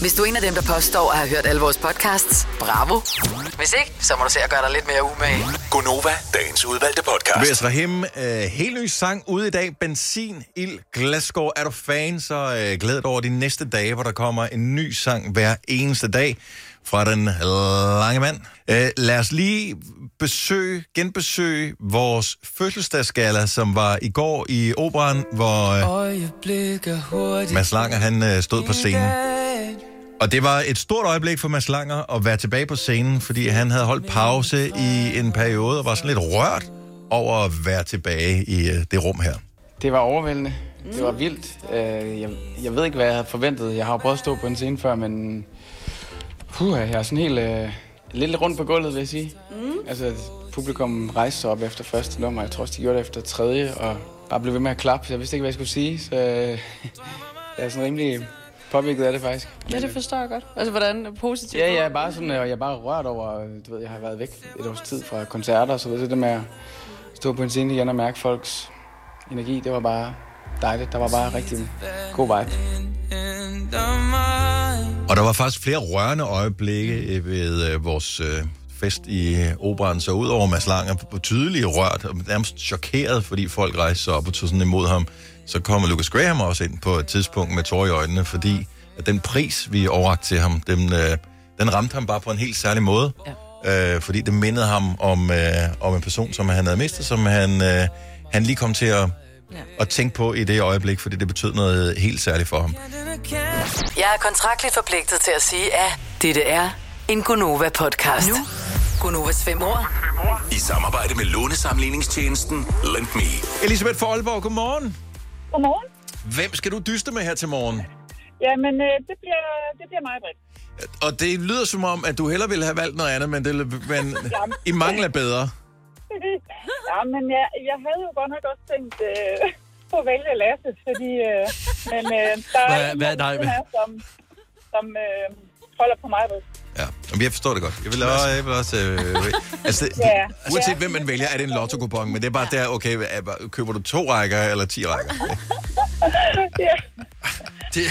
Hvis du er en af dem, der påstår at have hørt alle vores podcasts, bravo. Hvis ikke, så må du se at gøre dig lidt mere umage. Gonova, dagens udvalgte podcast. Hvis Rahim, øh, helt ny sang ude i dag. Benzin, ild, Glasgow. Er du fan, så øh, glæd dig over de næste dage, hvor der kommer en ny sang hver eneste dag fra den lange mand. Øh, lad os lige besøge, genbesøge vores fødselsdagsgala, som var i går i Operan, hvor øh, Mads Langer han øh, stod på scenen. Og det var et stort øjeblik for Mads Langer at være tilbage på scenen, fordi han havde holdt pause i en periode og var sådan lidt rørt over at være tilbage i det rum her. Det var overvældende. Det var vildt. Jeg, jeg ved ikke, hvad jeg havde forventet. Jeg har jo prøvet at stå på en scene før, men puh, jeg er sådan helt øh, lidt rundt på gulvet, vil jeg sige. Mm. Altså, publikum rejste sig op efter første nummer. Jeg tror også, de gjorde det efter tredje, og bare blev ved med at klappe. Jeg vidste ikke, hvad jeg skulle sige, så øh, jeg er sådan rimelig... Påvirket er det faktisk. Ja, det forstår jeg godt. Altså, hvordan er positivt? Ja, jeg er bare sådan, jeg er bare rørt over, du ved, jeg har været væk et års tid fra koncerter og så videre. Så det med at stå på en scene igen og mærke folks energi, det var bare dejligt. Der var bare rigtig god vibe. Og der var faktisk flere rørende øjeblikke ved øh, vores... Øh fest i Operaen, så udover Mads Langer på tydelige rørt, og nærmest chokeret, fordi folk rejste sig op og tog sådan imod ham, så kommer Lucas Graham også ind på et tidspunkt med tårer i øjnene, fordi at den pris, vi overrakte til ham, den, øh, den ramte ham bare på en helt særlig måde, ja. øh, fordi det mindede ham om, øh, om en person, som han havde mistet, som han, øh, han lige kom til at Ja. Og tænk på i det øjeblik, fordi det betød noget helt særligt for ham. Jeg er kontraktligt forpligtet til at sige, at dette er en Gonova-podcast. Nu Gonovas fem år. I samarbejde med lånesamligningstjenesten Lendme. Elisabeth Forlborg, godmorgen. Godmorgen. Hvem skal du dyste med her til morgen? Jamen, det bliver, det bliver Maj-Brit. Og det lyder som om, at du hellere ville have valgt noget andet, men, det, men i mangel af bedre. Jamen, jeg, jeg havde jo godt nok også tænkt øh, på at vælge Lasse, fordi øh, men, øh, der er hvad, en hvad er her, som, som øh, holder på Maj-Brit. Ja, men jeg forstår det godt. Jeg vil også... Jeg vil også øh, altså, ja, uanset ja. hvem man vælger, er det en lotto-kupon, men det er bare der, okay, køber du to rækker eller ti rækker? Ja. Det...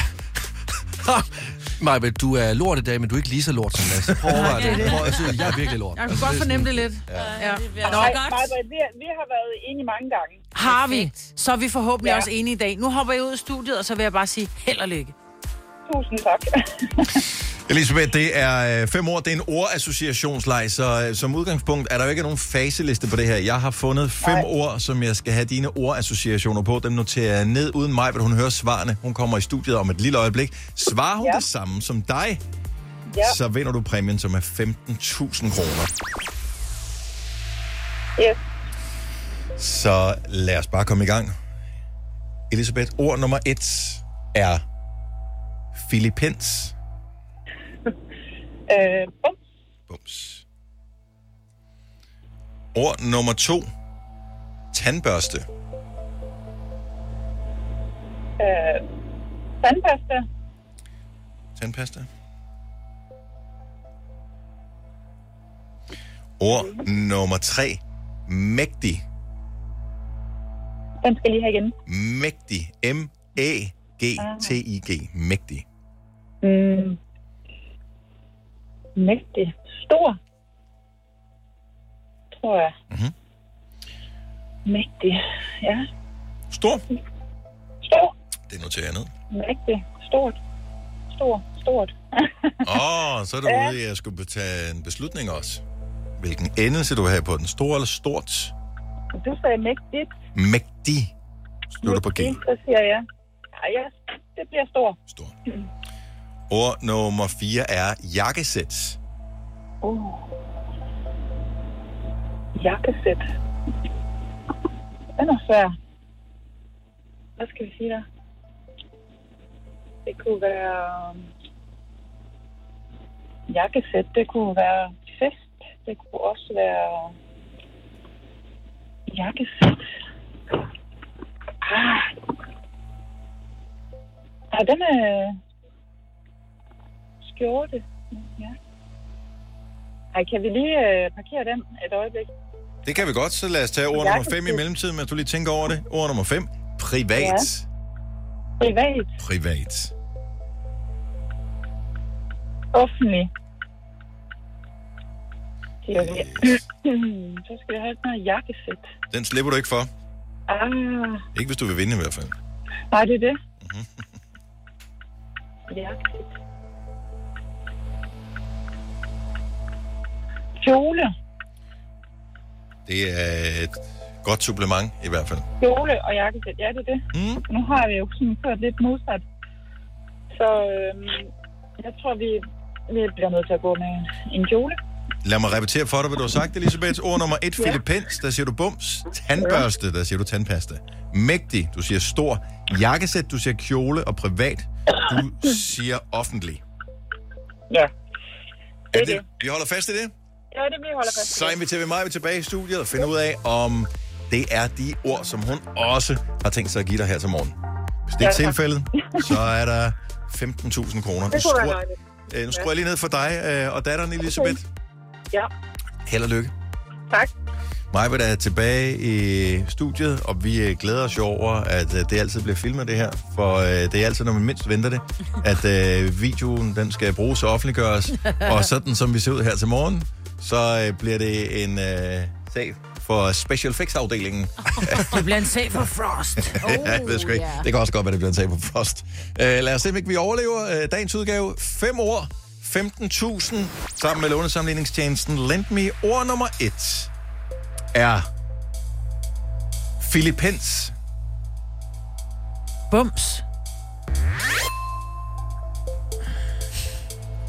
Maj-Brit, du er lort i dag, men du er ikke lige så lort som Lasse. Prøv at være det. Prøv at sige, jeg er virkelig lort. Jeg kan godt fornemme det lidt. Ja. Ja. Nå, Maj-Brit, vi, vi har været enige mange gange. Har vi? Så er vi forhåbentlig ja. også enige i dag. Nu hopper jeg ud af studiet, og så vil jeg bare sige held og lykke. Tusind tak. Elisabeth, det er fem år. Det er en ordassociationsleg, så som udgangspunkt er der jo ikke nogen faseliste på det her. Jeg har fundet fem Nej. ord, som jeg skal have dine ordassociationer på. Dem noterer jeg ned uden mig, hvor hun hører svarene. Hun kommer i studiet om et lille øjeblik. Svarer hun ja. det samme som dig, ja. så vinder du præmien, som er femten tusind kroner. Ja. Så lad os bare komme i gang. Elisabeth, ord nummer et er... Filippins. Øh, bums. Bums. Ord nummer to. Tandbørste. Øh, tandpasta. Tandpasta. Ord mm. nummer tre. Mægtig. Den skal lige have igen. Mægtig. M-æ-g-t-i-g. Mægtig. Mm. Mægtig. Stor. Tror jeg. Mm-hmm. Mægtig. Ja. Stor. Stor. Det noterer jeg ned. Mægtig. Stort. Stor. Stort. Åh, oh, så er du ude i, at jeg skulle tage en beslutning også. Hvilken endelse du vil have på den? Stor eller stort? Du sagde mægtigt. Mægtig. Slutter mægtigt, på G. Så siger jeg. Ja, jeg det bliver stor. Stor. Ord nummer fire er jakkesæt. Oh. Jakkesæt. Den er svær. Hvad skal vi sige der? Det kunne være... Jakkesæt, det kunne være fest. Det kunne også være... Jakkesæt. Ah. Ja, den er... Skjorte. Ja. Ej, kan vi lige parkere den et øjeblik? Det kan vi godt, så lad os tage ord nummer fem i mellemtiden, men du lige tænker over det. Ord nummer fem. Privat. Ja. Privat. Privat. Offentlig. Det er jo yes. Så skal jeg have et noget jakkesæt. Den slipper du ikke for. Ah. Ikke hvis du vil vinde i hvert fald. Nej, det er det. Mm-hmm. Jakkesæt. Kjole. Det er et godt supplement i hvert fald. Kjole og jakkesæt, ja, det er det. Mm. Nu har vi jo sådan kørt lidt modsat. Så øhm, jeg tror, vi, vi bliver nødt til at gå med en kjole. Lad mig repetere for dig, hvad du har sagt, Elisabeth. Ord nummer et, Filippens, der siger du bums. Tandbørste, der siger du tandpasta. Mægtig, du siger stor. Jakkesæt, du siger kjole og privat. Du siger offentlig. Ja. Det er det. Vi holder fast i det? Ja, det bliver holder fast. Så inviterer vi mig tilbage i studiet og finder ud af, om det er de ord, som hun også har tænkt sig at give dig her til morgen. Hvis det er tilfældet, så er der femten tusind kroner. Det kunne være dejligt. Nu skruer jeg lige ned for dig og datteren, Elisabeth. Ja. Held og lykke. Tak. Maj-Brit er tilbage i studiet, og vi glæder os over, at det altid bliver filmet, det her. For det er altid, når man mindst venter det, at videoen den skal bruges og offentliggøres. Og sådan som vi ser ud her til morgen, så bliver det en øh, sag for Special Fix-afdelingen. Det bliver en sag for Frost. Oh, ja, jeg ved sgu ikke. Yeah. Det kan også godt være, det bliver en sag for Frost. Uh, lad os se, om vi overlever uh, dagens udgave. Fem ord. femten tusind sammen med lånesammenligningstjenesten Lendme. Ord nummer et er Filippens. Bums.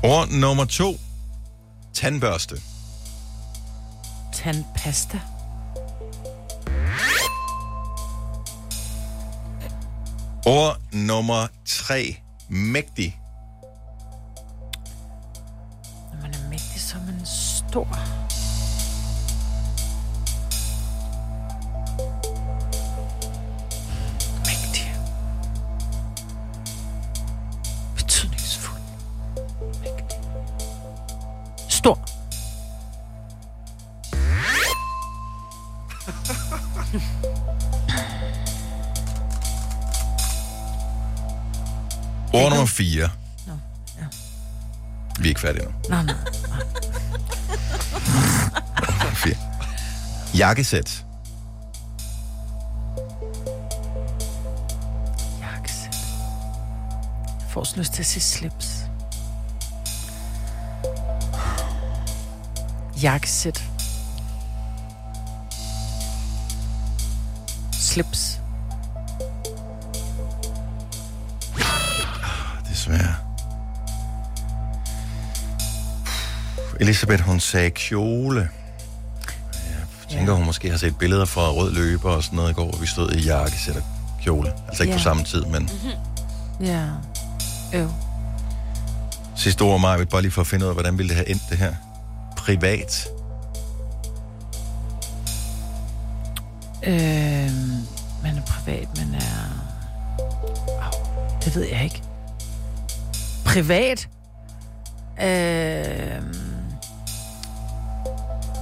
Ord nummer to. Tandbørste. Tandpasta. Ord nummer tre. Mægtig. Når man er mægtig, så er man stor. Mægtig. Betydningsfuld. Mægtig. Stor. Ord nummer fire. No, ja. Vi er ikke færdige nu. Nej, nej. fire. Jakkesæt. Jakkesæt. Jeg får også lyst til at sige slips. Jakkesæt. Slips. Desværre. Elisabeth, hun sagde kjole. Jeg tænker, ja. Hun måske har set billeder fra rød løber og sådan noget i går, og vi stod i jakkesæt og kjole. Altså ikke ja. På samme tid, men... Mm-hmm. Ja. Øv. Sidste ord, Maja, vi bare lige for at finde ud af, hvordan ville det have endt det her? Privat. Øh, man er privat, man er... Oh, det ved jeg ikke. Privat? Øh,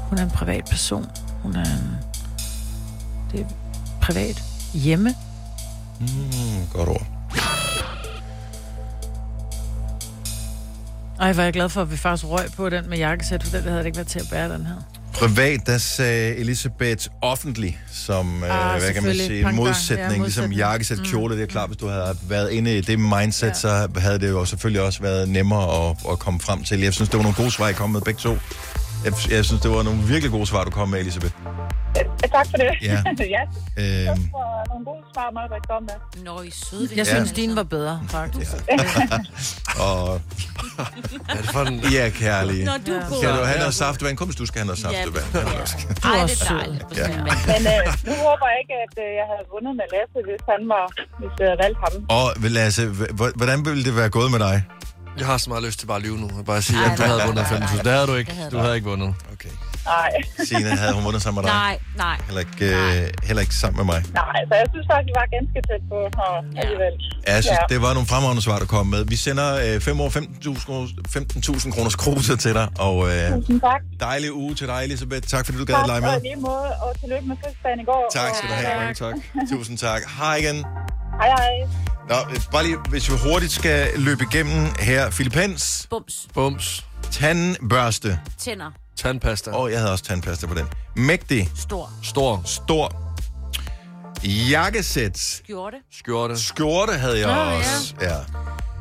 hun er en privat person. Hun er en... Det er privat. Hjemme. Mm, godt ord. Ej, var jeg glad for, at vi faktisk røg på den med jakkesæt, for den havde det ikke været til at bære den her. Privat, der sagde Elisabeth offentlig, som ah, hvad kan man sige, en modsætning, ja, ligesom jakkesæt, kjole. Mm. Det er klart, hvis du havde været inde i det mindset, ja. Så havde det jo selvfølgelig også været nemmere at, at komme frem til. Jeg synes, det var nogle gode svar, I kom med begge to. Jeg, jeg synes, det var nogle virkelig gode svar, du kom med, Elisabeth. Ja, tak for det. Ja. Ja. Øhm, tak for nogle gode bare meget, der kom med. Nå, I søde. Jeg ja. synes, din var bedre, faktisk. Og... Hvad er det for en... Ja, kærlige. Nå, du er god. Kan du have noget saftevand? Kom, hvis du skal have noget saftevand. Ja, ja. Du er sød. Ja. Men øh, nu håber jeg ikke, at øh, jeg havde vundet med Lasse, hvis han var... Hvis jeg havde valgt ham. Og Lasse, hvordan ville det være gået med dig? Jeg har så meget lyst til bare at lyve nu. Jeg bare sige, at du havde vundet fem tusind. Det havde du ikke. Du havde ikke vundet. Okay. Nej. Signe, havde hun vundet sammen med dig? Nej, nej. Heller ikke, nej. Heller ikke sammen med mig? Nej, så jeg synes faktisk, det var ganske tæt på her alligevel. Ja, jeg synes, ja. det var nogle fremragende svar, du kom med. Vi sender øh, fem år femten tusind kroners kruser til dig. Og øh, dejlig uge til dig, Elisabeth. Tak fordi du gad at lege med. Tak, og lige måde. Og tillykke med fødselsdagen i går. Tak skal du have. Ja, mange tak. Tusind tak. Hej igen. Hej, hej. Nå, bare lige, hvis vi hurtigt skal løbe igennem her. Filipens. Bums. Bums. Tandbørste. Tænder. Tandpasta. Og jeg havde også tandpasta på den. Mægtig. Stor. Stor. Stor. Jakkesæt. Skjorte. Skjorte. Skjorte havde jeg ah, også. Ja. Ja.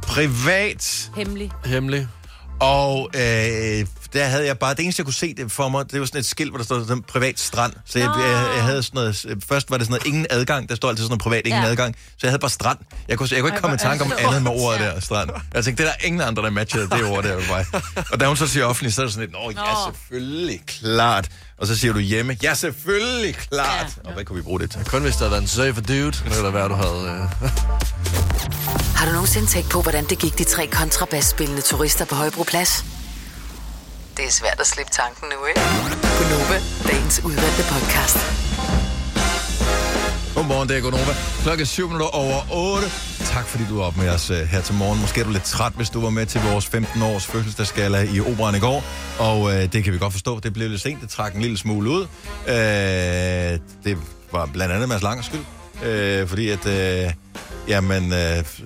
Privat. Hemmelig. Hemmelig. Og øh, der havde jeg bare... Det eneste, jeg kunne se det for mig, det var sådan et skilt, hvor der stod sådan en privat strand. Så jeg, jeg, jeg havde sådan noget... Først var det sådan noget ingen adgang. Der står altid sådan noget privat ingen ja. adgang. Så jeg havde bare strand. Jeg kunne, jeg kunne ikke komme i tanke om andet med ordet der, strand. Jeg tænkte, det er der ingen andre, der matchede det ord der ved mig. Og da hun så siger offentligt, så er det sådan lidt... Nå, ja, selvfølgelig, klart. Og så siger du hjemme, ja, selvfølgelig, klart. Ja. Og hvad kunne vi bruge det til? Kun hvis der havde været en surfer dude, eller hvad du havde... Har du nogensinde tænkt på, hvordan det gik de tre kontrabasspillende turister på Højbroplads? Det er svært at slippe tanken nu, ikke? Gonova, dagens udvalgte podcast. Godmorgen, det er Gonova. Klokken syv minutter over otte. Tak fordi du er op med os her til morgen. Måske er du lidt træt, hvis du var med til vores femten års fødselsdagsgala i Operaen i går. Og øh, det kan vi godt forstå. Det blev lidt sent. Det trak en lille smule ud. Øh, det var blandt andet Mads Langers skyld. Øh, fordi at... Øh, Jamen, øh, altså,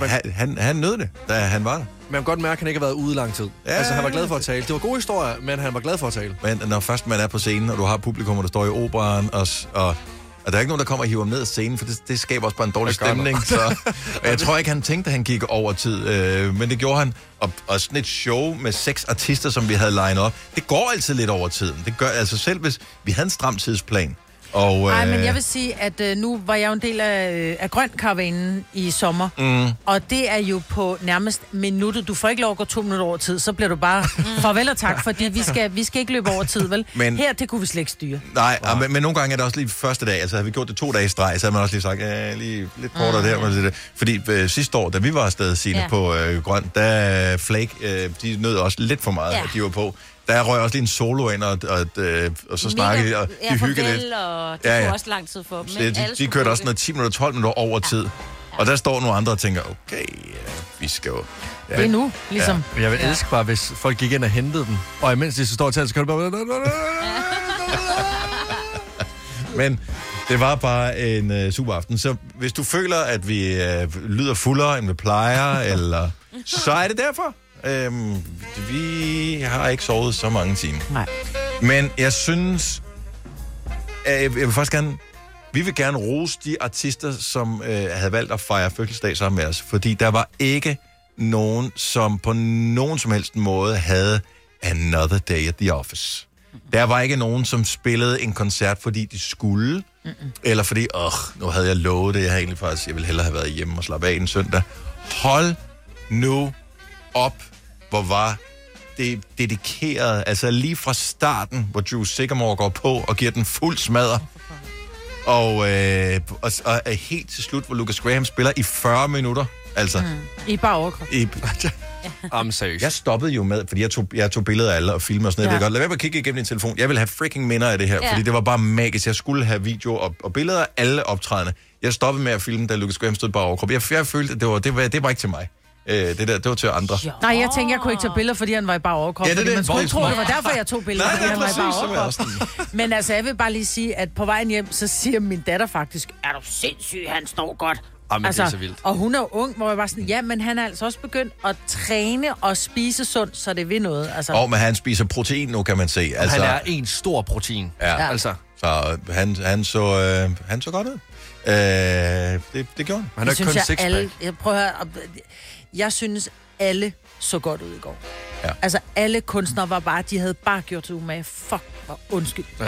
man... han, han, han nød det, da han var der. Man kan godt mærke, at han ikke har været ude lang tid. Ja, altså, han var glad for at tale. Det var gode historier, men han var glad for at tale. Men når først man er på scenen, og du har publikum, og der står i operaen, og, og, og der er ikke nogen, der kommer og hiver ham ned af scenen, for det, det skaber også bare en dårlig stemning. Så, jeg tror ikke, han tænkte, at han gik over tid, øh, men det gjorde han. Og, og sådan et show med seks artister, som vi havde lined op, det går altid lidt over tiden. Det gør altså selv, hvis vi havde en stram tidsplan. Nej, øh... men jeg vil sige, at øh, nu var jeg jo en del af, af Grøn Karavanen i sommer, mm. og det er jo på nærmest minuttet. Du får ikke lov at gå to minutter over tid, så bliver du bare farvel og tak, fordi vi skal, vi skal ikke løbe over tid, vel? Men... Her, det kunne vi slet ikke styre. Nej, wow. men, men nogle gange er det også lige første dag. Altså, havde vi gjort det to dage i streg, så havde man også lige sagt, ja, lige lidt kortere mm. der. Lidt, fordi øh, sidste år, da vi var afsted, Signe, ja. på øh, Grøn, der Flake, øh, de nød også lidt for meget, ja. at de var på. Der røg også lige en solo ind, og, og, og, og så snakkede de, og de ja, hyggede lidt. Og det ja, ja. tog også lang tid for dem. De, de, de kørte også noget ti minutter, tolv minutter over ja. tid. Ja. Og der står nogle andre og tænker, okay, ja, vi skal jo... Ja. Det er nu, ligesom. Ja. Jeg vil ja. elske bare, hvis folk gik ind og hentede dem. Og imens de så står og tager, så kan de bare... Men det var bare en øh, super aften. Så hvis du føler, at vi øh, lyder fuldere, end vi plejer, eller... så er det derfor. Øhm, vi har ikke sovet så mange timer. Nej. Men jeg synes, at jeg vil faktisk gerne, vi vil gerne rose de artister, som øh, havde valgt at fejre fødselsdag sammen med os, fordi der var ikke nogen, som på nogen som helst måde havde Another Day at The Office. Der var ikke nogen, som spillede en koncert, fordi de skulle, Mm-mm. eller fordi, åh, nu havde jeg lovet det, jeg havde egentlig faktisk, jeg ville hellere have været hjemme og slappe af en søndag. Hold nu op. Hvor var det dedikeret, altså lige fra starten, hvor Drew Sycamore går på og giver den fuld smadder, og, øh, og, og helt til slut, hvor Lucas Graham spiller i fyrre minutter, altså. Mm. I bare overkrop. I, I'm seriøs. Jeg stoppede jo med, fordi jeg tog, jeg tog billeder af alle og filmer og sådan noget. Ja. Lad være med at kigge igennem din telefon. Jeg ville have freaking minder af det her, ja. fordi det var bare magisk. Jeg skulle have video og, og billeder af alle optrædende. Jeg stoppede med at filme, da Lucas Graham stod bare overkrop. Jeg, jeg følte, at det var, det var, det var ikke til mig. Øh, det der, det var til andre. Jo. Nej, jeg tænkte, jeg kunne ikke tage billeder, fordi han var i bare overkrop. Ja, det, det, man skulle tro, det var derfor, jeg tog billeder, nej, fordi han var i bare overkrop. Men altså, jeg vil bare lige sige, at på vejen hjem, så siger min datter faktisk, er du sindssyg, han står godt. Jamen, altså, det er så vildt. Og hun er ung, hvor jeg var sådan, ja, men han er altså også begyndt at træne og spise sundt, så det vil noget. Altså. Og men han spiser protein nu, kan man se. Altså, han er en stor protein. Ja, ja. Altså. Så han, han, så, øh, han så godt ud. Øh, det, det gjorde han. Han er kun six-pack. Jeg prøver at høre, jeg synes, alle så godt ud i går. Ja. Altså, alle kunstnere var bare, de havde bare gjort sig umage. Fuck, hvor undskyld. Ja.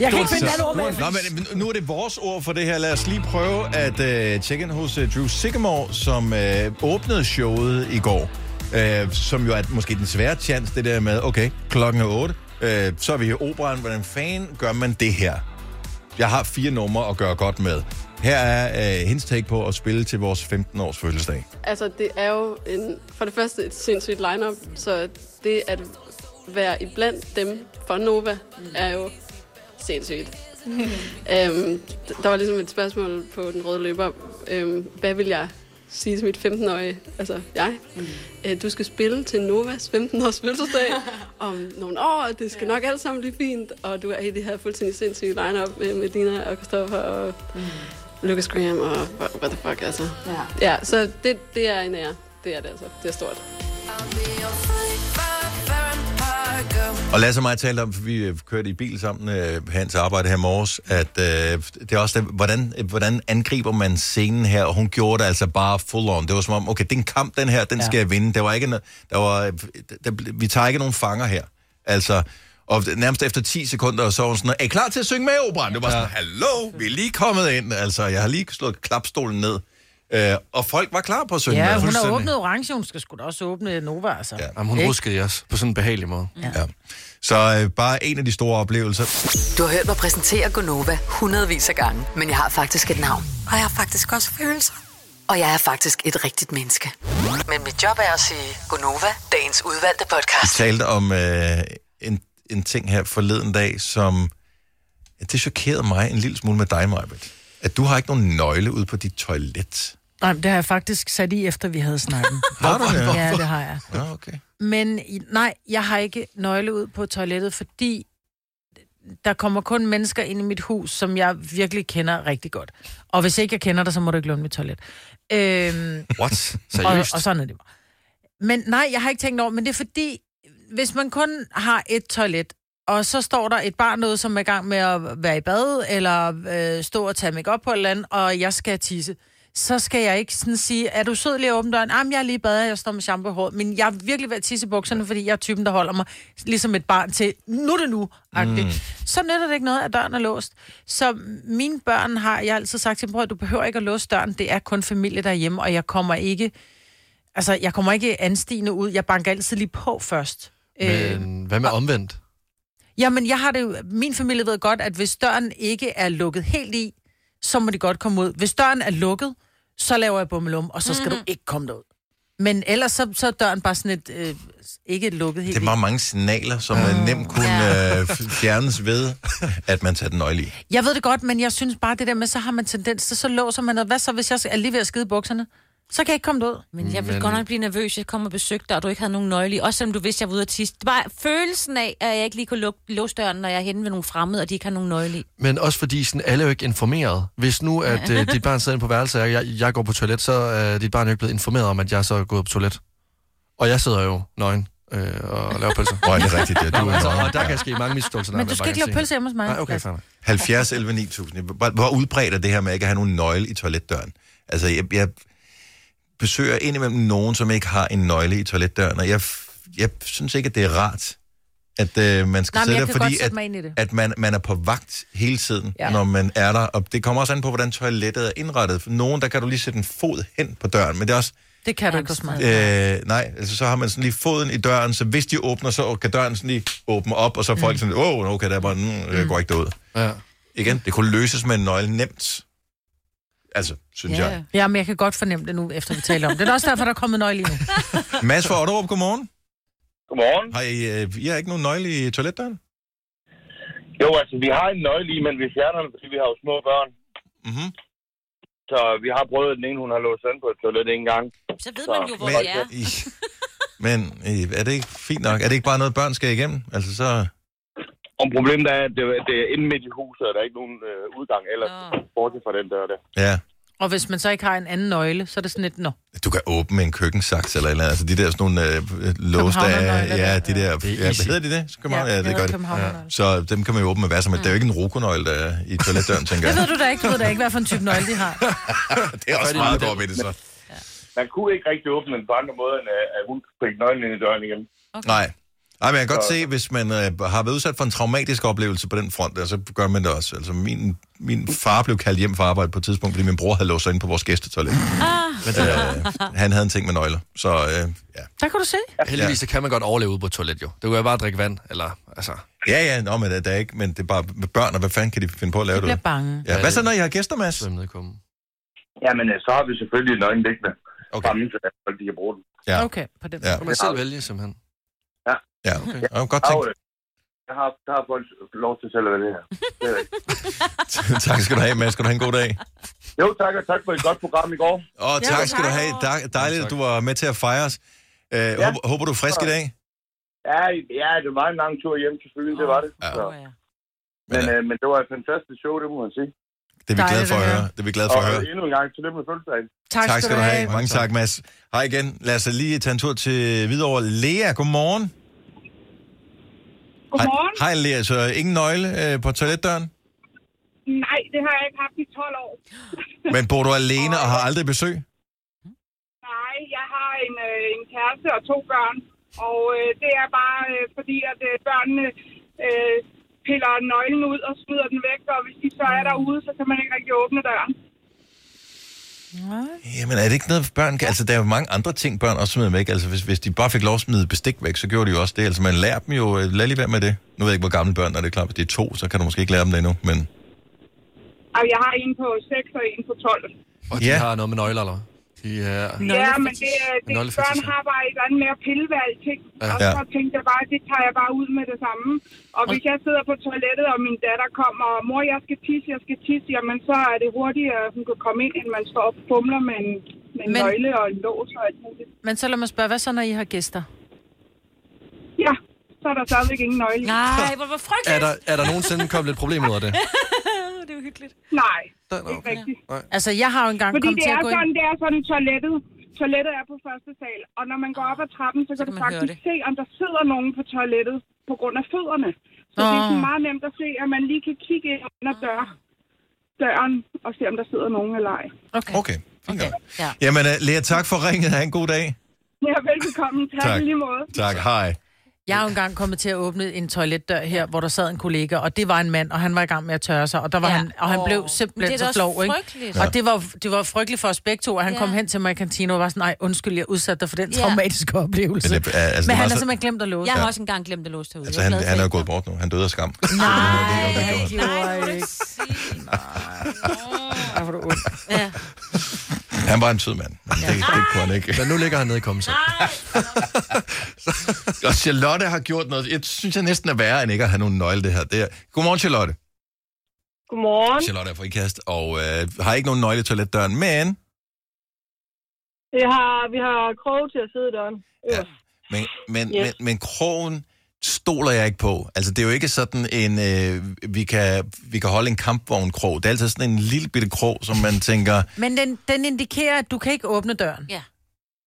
Jeg kan ikke finde den ord med. Nå, men nu er det vores ord for det her. Lad os lige prøve at uh, tjekke ind hos uh, Drew Sycamore, som uh, åbnede showet i går. Uh, som jo er måske den svære chance, det der med, okay, klokken er otte, uh, så er vi i operan, hvordan fanden gør man det her? Jeg har fire numre at gøre godt med. Her er øh, hendes take på at spille til vores femten-års fødselsdag. Altså, det er jo en, for det første et sindssygt lineup, så det at være iblandt dem for Nova er jo sindssygt. øhm, der var ligesom et spørgsmål på den røde løber. Øhm, hvad vil jeg sige til mit femten-årige? Altså, jeg. Mm. Øh, du skal spille til Novas femten-års fødselsdag om nogle år, og det skal ja. nok alt sammen blive fint. Og du er i det her fuldstændig sindssyge lineup med, med Dina og Christoffer og... Mm. Lucas Graham og what the fuck, altså. Ja, ja, så det, det er en ære. Det er det altså. Det er stort. Og Lasse og mig talte om, for vi kørte i bil sammen øh, hen til arbejde her i morges, at øh, det er også det, hvordan, øh, hvordan angriber man scenen her? Og hun gjorde det altså bare full on. Det var som om, okay, den kamp, den her, den ja. skal jeg vinde. Der var ikke noget, der var, der, vi tager ikke nogen fanger her. Altså... Og nærmest efter ti sekunder, og så var hun sådan, er I klar til at synge med i operaen? Det var sådan, hallo, vi er lige kommet ind. Altså, jeg har lige slået klapstolen ned. Øh, og folk var klar på at synge. Ja, med, hun har åbnet Orange, hun skal sgu da også åbne Nova, altså. Ja. Jamen, hun Ik? ruskede også på sådan en behagelig måde. Ja. Ja. Så øh, bare en af de store oplevelser. Du har hørt mig præsentere Gonova hundredvis af gange, men jeg har faktisk et navn. Og jeg har faktisk også følelser. Og jeg er faktisk et rigtigt menneske. Men mit job er at sige Gonova, dagens udvalgte podcast. Vi talte om øh, en en ting her forleden dag, som... Ja, det chokerede mig en lille smule med dig, Maj-Brit. At du har ikke nogen nøgle ude på dit toilet. Nej, det har jeg faktisk sat i, efter vi havde snakket. Har du det? Ja, det har jeg. Ja, okay. Men nej, jeg har ikke nøgle ude på toilettet, fordi der kommer kun mennesker ind i mit hus, som jeg virkelig kender rigtig godt. Og hvis ikke jeg kender dig, så må du ikke låne mit toilet. Øhm, What? Seriøst? Og, og sådan er det bare. Men nej, jeg har ikke tænkt over, men det er fordi... Hvis man kun har et toilet, og så står der et barn noget, som er i gang med at være i bad, eller øh, stå og tage make-up på et eller andet, og jeg skal tisse, så skal jeg ikke sådan sige, er du sød lige at åbne døren? Jamen, jeg er lige i bad, jeg står med shampoo i håret, men jeg er virkelig ved at tisse i bukserne, fordi jeg er typen, der holder mig ligesom et barn til, nu er det nu, agtigt. Mm. Så nytter det ikke noget, at døren er låst. Så mine børn har, jeg har altid sagt til dem, bror, du behøver ikke at låse døren, det er kun familie derhjemme, og jeg kommer ikke, altså, jeg kommer ikke anstigende ud, jeg banker altid lige på først. Men hvad med omvendt? Jamen, jeg har det jo, min familie ved godt, at hvis døren ikke er lukket helt i, så må de godt komme ud. Hvis døren er lukket, så laver jeg bummelum, og så skal mm. du ikke komme derud. Men ellers så, så er døren bare sådan et, øh, ikke et lukket helt i. Det er bare mange signaler, som mm. nemt kunne øh, fjernes ved, at man tager den nøgle i. Jeg ved det godt, men jeg synes bare det der med, så har man tendens til, så låser man noget. Hvad så, hvis jeg er lige ved at skide bukserne? Så kan jeg ikke komme ud. Men jeg ville men... godt nok blive nervøs, jeg kom og besøgte dig, og du ikke havde nogen nøgle. Også selvom du vidste, jeg var ude at tisse. Det var følelsen af, at jeg ikke lige kunne låse døren, når jeg er henne ved nogle fremmede, og de ikke har nogen nøgle. Men også fordi sådan, alle er jo ikke informeret. Hvis nu, at uh, dit barn sidder inde på værelset, og jeg, jeg går på toilet, så er uh, dit barn jo ikke blevet informeret om, at jeg så er gået på toilet. Og jeg sidder jo nøgen øh, og laver pølser. Røj, det er rigtigt. Det er du. Altså, og der kan ske mange misforståelser. Men du skal ikke lave pølser hjemme hos mig. Nej, okay, fair. halvfjerds elleve ni tusind. Hvor udbredt er det her med ikke at have nogen nøgle i toiletdøren? Altså, jeg, jeg besøger indimellem nogen, som ikke har en nøgle i toiletdøren, og jeg, jeg synes ikke, at det er rart, at øh, man skal sidde der, fordi at, at man, man er på vagt hele tiden, ja. når man er der, og det kommer også an på, hvordan toilettet er indrettet. For nogen, der kan du lige sætte en fod hen på døren, men det er også... Det kan du ikke hos mig. Øh, nej, altså så har man sådan lige foden i døren, så hvis de åbner, så kan døren sådan lige åbne op, og så er folk mm. sådan, åh, oh, okay, der er bare, mm, jeg går ikke derud. Ja. Igen, det kunne løses med en nøgle nemt. Altså, synes yeah. jeg. Ja, men jeg kan godt fornemme det nu, efter vi taler om det. Det er også derfor, der er kommet nøgle i nu. Mads fra Otterup, godmorgen. Godmorgen. Har I, I har ikke nogen nøgle i toiletdøren? Jo, altså, vi har en nøgle i, men vi fjerner den, fordi vi har jo små børn. Mhm. Så vi har prøvet, den ene, hun har låst den på et toilet en gang. Så ved så, man jo, hvor det er. I, men I, er det ikke fint nok? Er det ikke bare noget, børn skal igennem? Altså, så... Om problemet er, at det er inde midt i huset, og der er ikke nogen øh, udgang ellers, bortset fra den dør der. Ja. Og hvis man så ikke har en anden nøgle, så er det sådan et nå. Du kan åbne en køkkensaks eller eller altså de der sådan nogle øh, lås, der er, ja, de der, det er ja, hvad hedder de det? Så kan man, ja, ja, det, det gør det. Ja. Så dem kan man jo åbne med hvad som helst. Mm. Det er jo ikke en rokonøgle, der er i toiletdøren, tænker jeg. Det ved du da ikke, du ved da ikke, hvad for en type nøgle de har. Det er også meget godt ved det så. Ja. man kunne ikke rigtig åbne den på andre måder, end at hun fik nøglen ind i døren igen. Okay. Nej. Nej, men jeg kan godt så... se, hvis man øh, har været udsat for en traumatisk oplevelse på den front, der, så gør man det også. Altså, min, min far blev kaldt hjem fra arbejde på et tidspunkt, fordi min bror havde låst sig inde på vores gæstetoilet. Ah. Øh, han havde en ting med nøgler, så øh, ja. Der kan du se. Heldigvis, så kan man godt overleve ude på et toilet, jo. Det kunne jo bare drikke vand, eller altså... Ja, ja, nå, men det er ikke, men det er bare børn, og hvad fanden kan de finde på at lave det? De bliver bange. Ja, hvad så, når I har gæster, Mads? Jamen, så har vi selvfølgelig nøglen liggende. Okay. Bare mindst, at de kan bruge den. Ja. Okay, på den måde. Ja. Kan man selv vælge, simpelthen? Ja. Ja, okay. Jeg har godt tænkt. Jeg har, jeg har fået lov til selv at vælge her. Tak skal du have, Mads. Skal du have en god dag? Jo, tak, og tak for et godt program i går. Og tak, tak skal du have. Dejligt, at du var med til at fejre os. Øh, ja. håber, håber du er frisk i dag? Ja, ja, det var en lang tur hjem til Fyn, det var det. Ja. Så. Men, øh, men det var et fantastisk show, det må man sige. Det er vi glade for at høre. Det er vi glade for at høre. Og endnu en gang til det med fødselsdagen. Tak, tak skal du have. Mange tak, tak Mads. Hej igen. Lad os lige tage en tur til Hvidovre. Lea, godmorgen. Godmorgen. Hej, hej Lea. Så ingen nøgle øh, på toiletdøren? Nej, det har jeg ikke haft i tolv år. Men bor du alene og har aldrig besøg? Nej, jeg har en, øh, en kæreste og to børn. Og øh, det er bare øh, fordi, at øh, børnene... Øh, piller nøglen ud og smider den væk, og hvis de så er derude, så kan man ikke rigtig åbne døren. Jamen, er det ikke noget, børn kan... Altså, der er jo mange andre ting, børn også smider væk. Altså, hvis, hvis de bare fik lov at smide bestik væk, så gjorde de jo også det. Altså, man lærer dem jo... Lad lige være med det. Nu ved jeg ikke, hvor gamle børn er. Det er klart, hvis de er to, så kan du måske ikke lære dem det endnu, men... Altså, jeg har en på seks og en på tolv. Og de ja. har noget med nøgler, eller ja. ja, men det, det børn har bare et eller andet mere pillevalg ting. Og så ja. tænkte jeg bare, det tager jeg bare ud med det samme. Og hvis jeg sidder på toilettet, og min datter kommer, og mor, jeg skal tisse, jeg skal tisse, jamen så er det hurtigt, at hun kan komme ind, end man står og fumler med en, med en men, nøgle og en lås og alt muligt. Men så lad mig spørge, hvad så, når I har gæster? Ja, så er der stadigvæk ingen nøgle. Nej, hvor frygteligt! Er der, er der nogensinde kommet et problem ud af det? Det er jo hyggeligt. Nej, det er ikke rigtigt. Ja. Altså, jeg har jo engang Fordi kommet til at gå sådan, ind... Fordi det er sådan, toilettet. Toilettet er på første sal, og når man går op ad trappen, så, så kan du faktisk se, om der sidder nogen på toilettet på grund af fødderne. Så oh. det er sådan meget nemt at se, at man lige kan kigge ind under dør, døren og se, om der sidder nogen eller ej. Okay. Okay. okay. Ja. Jamen, Lea, tak for ringet. Ha' en god dag. Ja, velbekomme. Tak, tak. Lige måde. Tak. Hej. Jeg er jo engang kommet til at åbne en toiletdør her, hvor der sad en kollega, og det var en mand, og han var i gang med at tørre sig, og der var ja. han, og han blev simpelthen så flov, ikke? Ja. Og det var det var frygteligt for os begge to, og han ja. kom hen til mig i kantinen og var sådan, nej, undskyld, jeg udsatte dig for den traumatiske ja. oplevelse. Men, det, altså, Men han har så... simpelthen glemt at låse. Jeg har ja. også engang glemt at låse derude. Altså, han, han er jo gået bort nu. Han døde af skam. Nej, nej, det var ikke. Nej, hvor du ondt. Ja. Han var en sød mand. Men ja. det, det kunne han ikke. Men nu ligger han nede i kommentar. Og Charlotte har gjort noget. Jeg synes, jeg næsten er værre, end ikke at have nogen nøgle det her. Det er... Godmorgen, Charlotte. Godmorgen. Charlotte er fra Ikast, og øh, har ikke nogen nøgle i toiletdøren, men... Har, vi har krog til at sidde i døren. Øh. Ja, men, men, yes. men, men krogen stoler jeg ikke på. Altså, det er jo ikke sådan en... Øh, vi, kan, vi kan holde en kampvognkrog. Det er altid sådan en lille bitte krog, som man tænker... Men den, den indikerer, at du kan ikke åbne døren. Ja.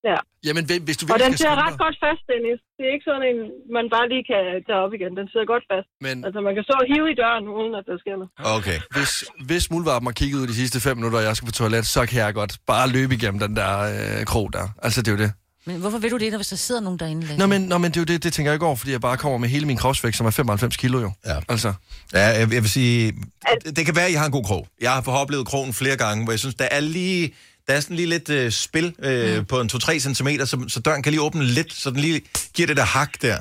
Ja. Jamen, hvis du og den sidder ret godt fast, Dennis. Det er ikke sådan en, man bare lige kan tage op igen. Den sidder godt fast. Men... Altså, man kan så hive i døren, uden at der sker noget. Okay. Hvis, hvis muldvarpen har kigget ud de sidste fem minutter, og jeg skal på toilet, så kan jeg godt bare løbe igennem den der øh, krog der. Altså, det er jo det. Men hvorfor ved du det, når hvis der sidder nogen derinde? Længe? Nå, men, nå, men det er jo det, det tænker jeg ikke over, fordi jeg bare kommer med hele min kropsvægt, som er femoghalvfems kilo jo. Ja, altså. ja jeg, jeg vil sige, det, det kan være, at I har en god krog. Jeg har oplevet krogen flere gange, hvor jeg synes, der er lige... Der er sådan lige lidt øh, spil øh, mm. på en to til tre centimeter, så, så døren kan lige åbne lidt, så den lige giver det der hak der.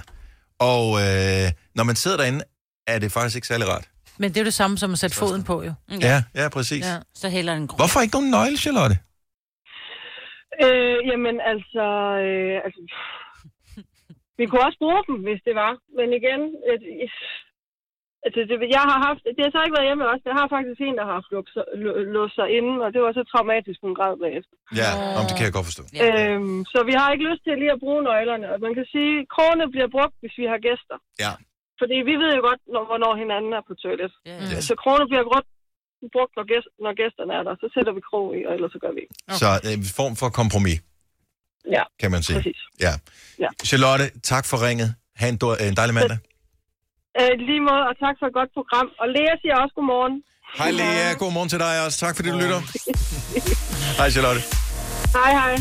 Og øh, når man sidder derinde, er det faktisk ikke særlig rart. Men det er jo det samme som at sætte foden på, jo. Ja, ja, ja præcis. Ja, så hælder den grøn. Hvorfor ikke nogen nøgle, Charlotte? Øh, jamen altså, øh, altså... Vi kunne også bruge dem, hvis det var. Men igen... Øh, øh, Altså, det, jeg har haft, det har så ikke været hjemme også. Jeg har faktisk en, der har haft låst sig inden, og det var så traumatisk, hun græd bagefter. Ja, om det kan jeg godt forstå. Øhm, så vi har ikke lyst til lige at bruge nøglerne. Og man kan sige, at krogene bliver brugt, hvis vi har gæster. Ja. Fordi vi ved jo godt, når, hvornår hinanden er på toilet. Ja, ja. Så krogene bliver godt brugt, når, gæst, når gæsterne er der. Så sætter vi krog i, og ellers så gør vi ikke. Okay. Så en øh, form for kompromis, ja, kan man sige. Præcis. Ja, ja. Charlotte, tak for ringet. Ha' en, do- en dejlig mandag. Øh, lige måde, og tak for et godt program. Og Lea siger også godmorgen. Hej Lea, godmorgen til dig også. Tak fordi du lytter. Hej Charlotte. Hej, hej.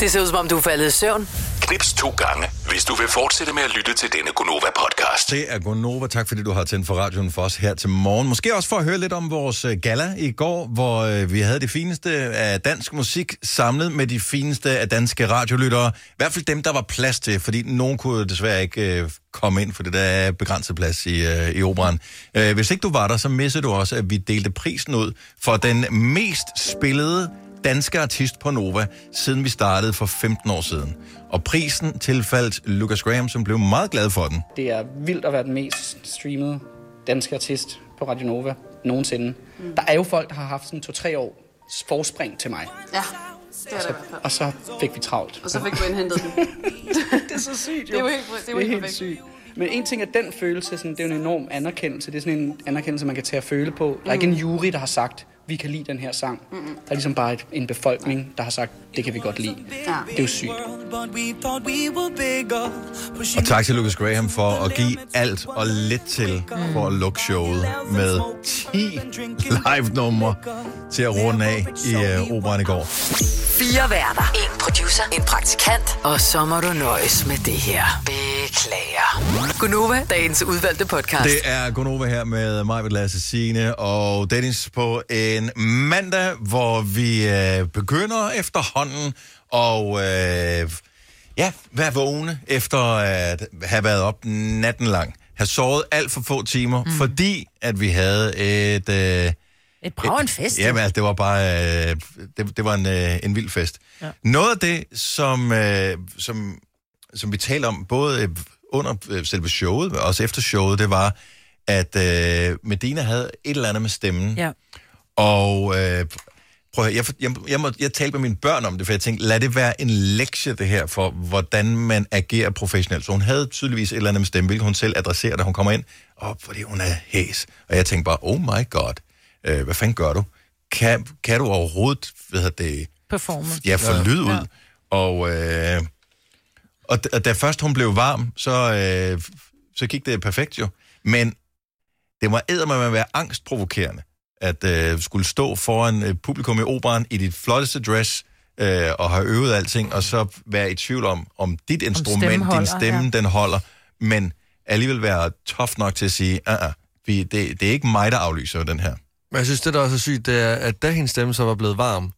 Det ser ud som om, du er faldet i søvn. Knips to gange, hvis du vil fortsætte med at lytte til denne Gonova-podcast. Det er Gonova. Tak fordi du har tændt for radioen for os her til morgen. Måske også for at høre lidt om vores gala i går, hvor vi havde det fineste af dansk musik samlet med de fineste af danske radiolyttere. I hvert fald dem, der var plads til, fordi nogen kunne desværre ikke komme ind, for det der er begrænset plads i, i operan. Hvis ikke du var der, så missede du også, at vi delte prisen ud for den mest spillede danske artist på Nova, siden vi startede for femten år siden. Og prisen tilfaldt Lucas Graham, som blev meget glad for den. Det er vildt at være den mest streamede danske artist på Radio Nova nogensinde. Mm. Der er jo folk, der har haft sådan to-tre år forspring til mig. Ja, det er det i hvert fald. Og så fik vi travlt. Og så fik vi indhentet den. Det er så sygt, jo. Det er jo helt, det er jo det er helt sygt. Men en ting er den følelse, sådan, det er jo en enorm anerkendelse. Det er sådan en anerkendelse, man kan tage at føle på. Der er mm. ikke en jury, der har sagt, vi kan lide den her sang. Mm-mm. Der er ligesom bare et, en befolkning, der har sagt, det kan vi godt lide. Ja. Det er jo sygt. Og tak til Lucas Graham for at give alt og lidt til mm. for at lukke showet med ti live-numre til at runde af i uh, operaen i går. Fire værter, en producer, en praktikant, og så må du nøjes med det her. Beklager. Gonova, dagens udvalgte podcast. Det er Gonova her med mig, Lasse Signe og Dennis på en mandag, hvor vi øh, begynder efterhånden og øh, ja, være vågne efter at have været op natten lang. Have sovet alt for få timer, mm. fordi at vi havde et... Øh, et brav en fest. Jamen altså, det var bare... Øh, det, det var en, øh, en vild fest. Ja. Noget af det, som, øh, som, som vi talte om, både under øh, selve showet, men også efter showet, det var, at øh, Medina havde et eller andet med stemmen. Ja. Og øh, prøv at høre, jeg, jeg, jeg, må, jeg talte med mine børn om det, for jeg tænkte, lad det være en lektie det her, for hvordan man agerer professionelt. Så hun havde tydeligvis et eller andet med stemme, hvilket hun selv adresserer, da hun kommer ind. Åh, oh, fordi hun er hæs. Og jeg tænkte bare, oh my god, øh, hvad fanden gør du? Kan, kan du overhovedet, hvad hedder det? Performe. Ja, få lyd ud. Ja. Og, øh, og, og da først hun blev varm, så, øh, så gik det perfekt jo. Men det var eddermame at være angstprovokerende. At øh, skulle stå foran øh, publikum i operen i dit flotteste dress øh, og have øvet alting, og så være i tvivl om, om dit instrument, om din stemme, ja. Den holder, men alligevel være tough nok til at sige, uh-uh, vi, det, det er ikke mig, der aflyser den her. Men jeg synes, det der også er sygt, det er, at da hendes stemme så var blevet varm,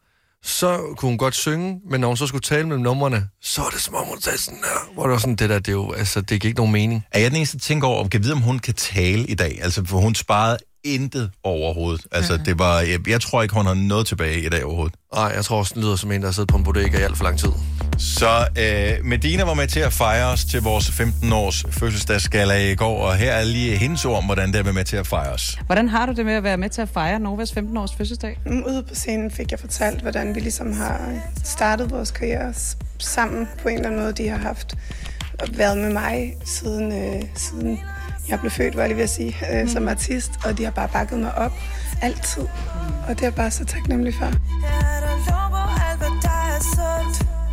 så kunne hun godt synge, men når hun så skulle tale mellem numrene, så er det som om hun sagde sådan her, hvor det var sådan, det der, det er jo, altså, det gik ikke nogen mening. Er jeg den eneste, der tænker over, kan vide, om hun kan tale i dag? Altså, for hun sparede intet overhovedet. Altså, mm. det var... Jeg, jeg tror ikke, hun har noget tilbage i dag overhovedet. Nej, jeg tror også, den lyder som en, der har siddet på en bodega i alt for lang tid. Så øh, Medina var med til at fejre os til vores femten-års fødselsdagsgala i går, og her er lige hendes ord om, hvordan det er med til at fejre os. Hvordan har du det med at være med til at fejre Novas femten-års fødselsdag? Ude på scenen fik jeg fortalt, hvordan vi ligesom har startet vores karriere sammen på en eller anden måde, de har haft og været med mig siden... Øh, siden Jeg blev født, var jeg lige ved at sige, øh, som artist, og de har bare bakket mig op altid. Og det er bare så taknemmelig for.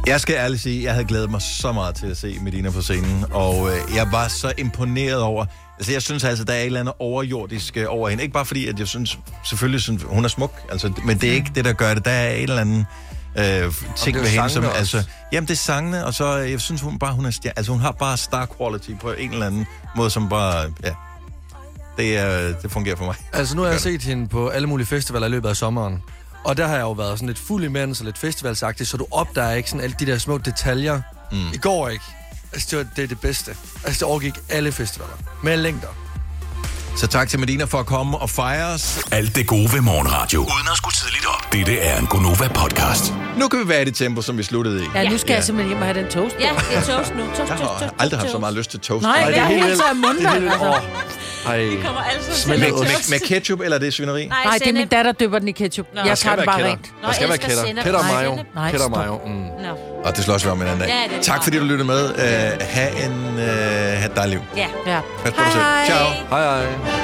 Jeg skal ærligt sige, at jeg havde glædet mig så meget til at se Medina på scenen, og øh, jeg var så imponeret over... Altså, jeg synes altså, der er et eller andet overjordisk over hende. Ikke bare fordi, at jeg synes, selvfølgelig synes, hun er smuk, altså, men det er ikke det, der gør det. Der er et eller andet... Øh, ting ved hende, som, altså, jamen det er sangene, og så, jeg synes hun bare, hun er stjerne, altså hun har bare star quality på en eller anden måde, som bare, ja, det, er, det fungerer for mig. Altså nu har jeg set hende på alle mulige festivaler i løbet af sommeren, og der har jeg jo været sådan lidt fuld imens og lidt festivalsagtig, så du opdager ikke sådan alle de der små detaljer. Mm. I går ikke. Altså det, var, det er det bedste. Altså det overgik alle festivaler. Med længder. Så tak til Medina for at komme og fejre os. Alt det gode ved morgenradio. Uden at skulle tidligt op. Dette er en Gonova-podcast. Nu kan vi være i det tempo, som vi sluttede i. Ja, nu skal ja. jeg simpelthen hjem og have den toast. Ja, det er toast nu. Toast, toast, toast, toast. Jeg har aldrig haft så meget lyst til toast. Nej, nej det er helt altså af munden. Ej, det kommer altså med, med, med ketchup, eller det er svineri? Nej, nej det er min datter, døber den i ketchup. Nå. Jeg tager den bare rent. Der skal være kætter. Kætter mayo. Kætter mayo. Og det slår os om en anden dag. Tak fordi du lyttede med. Ha' et dejligt liv. Ja. Pas på dig selv. Ciao. Hej hej.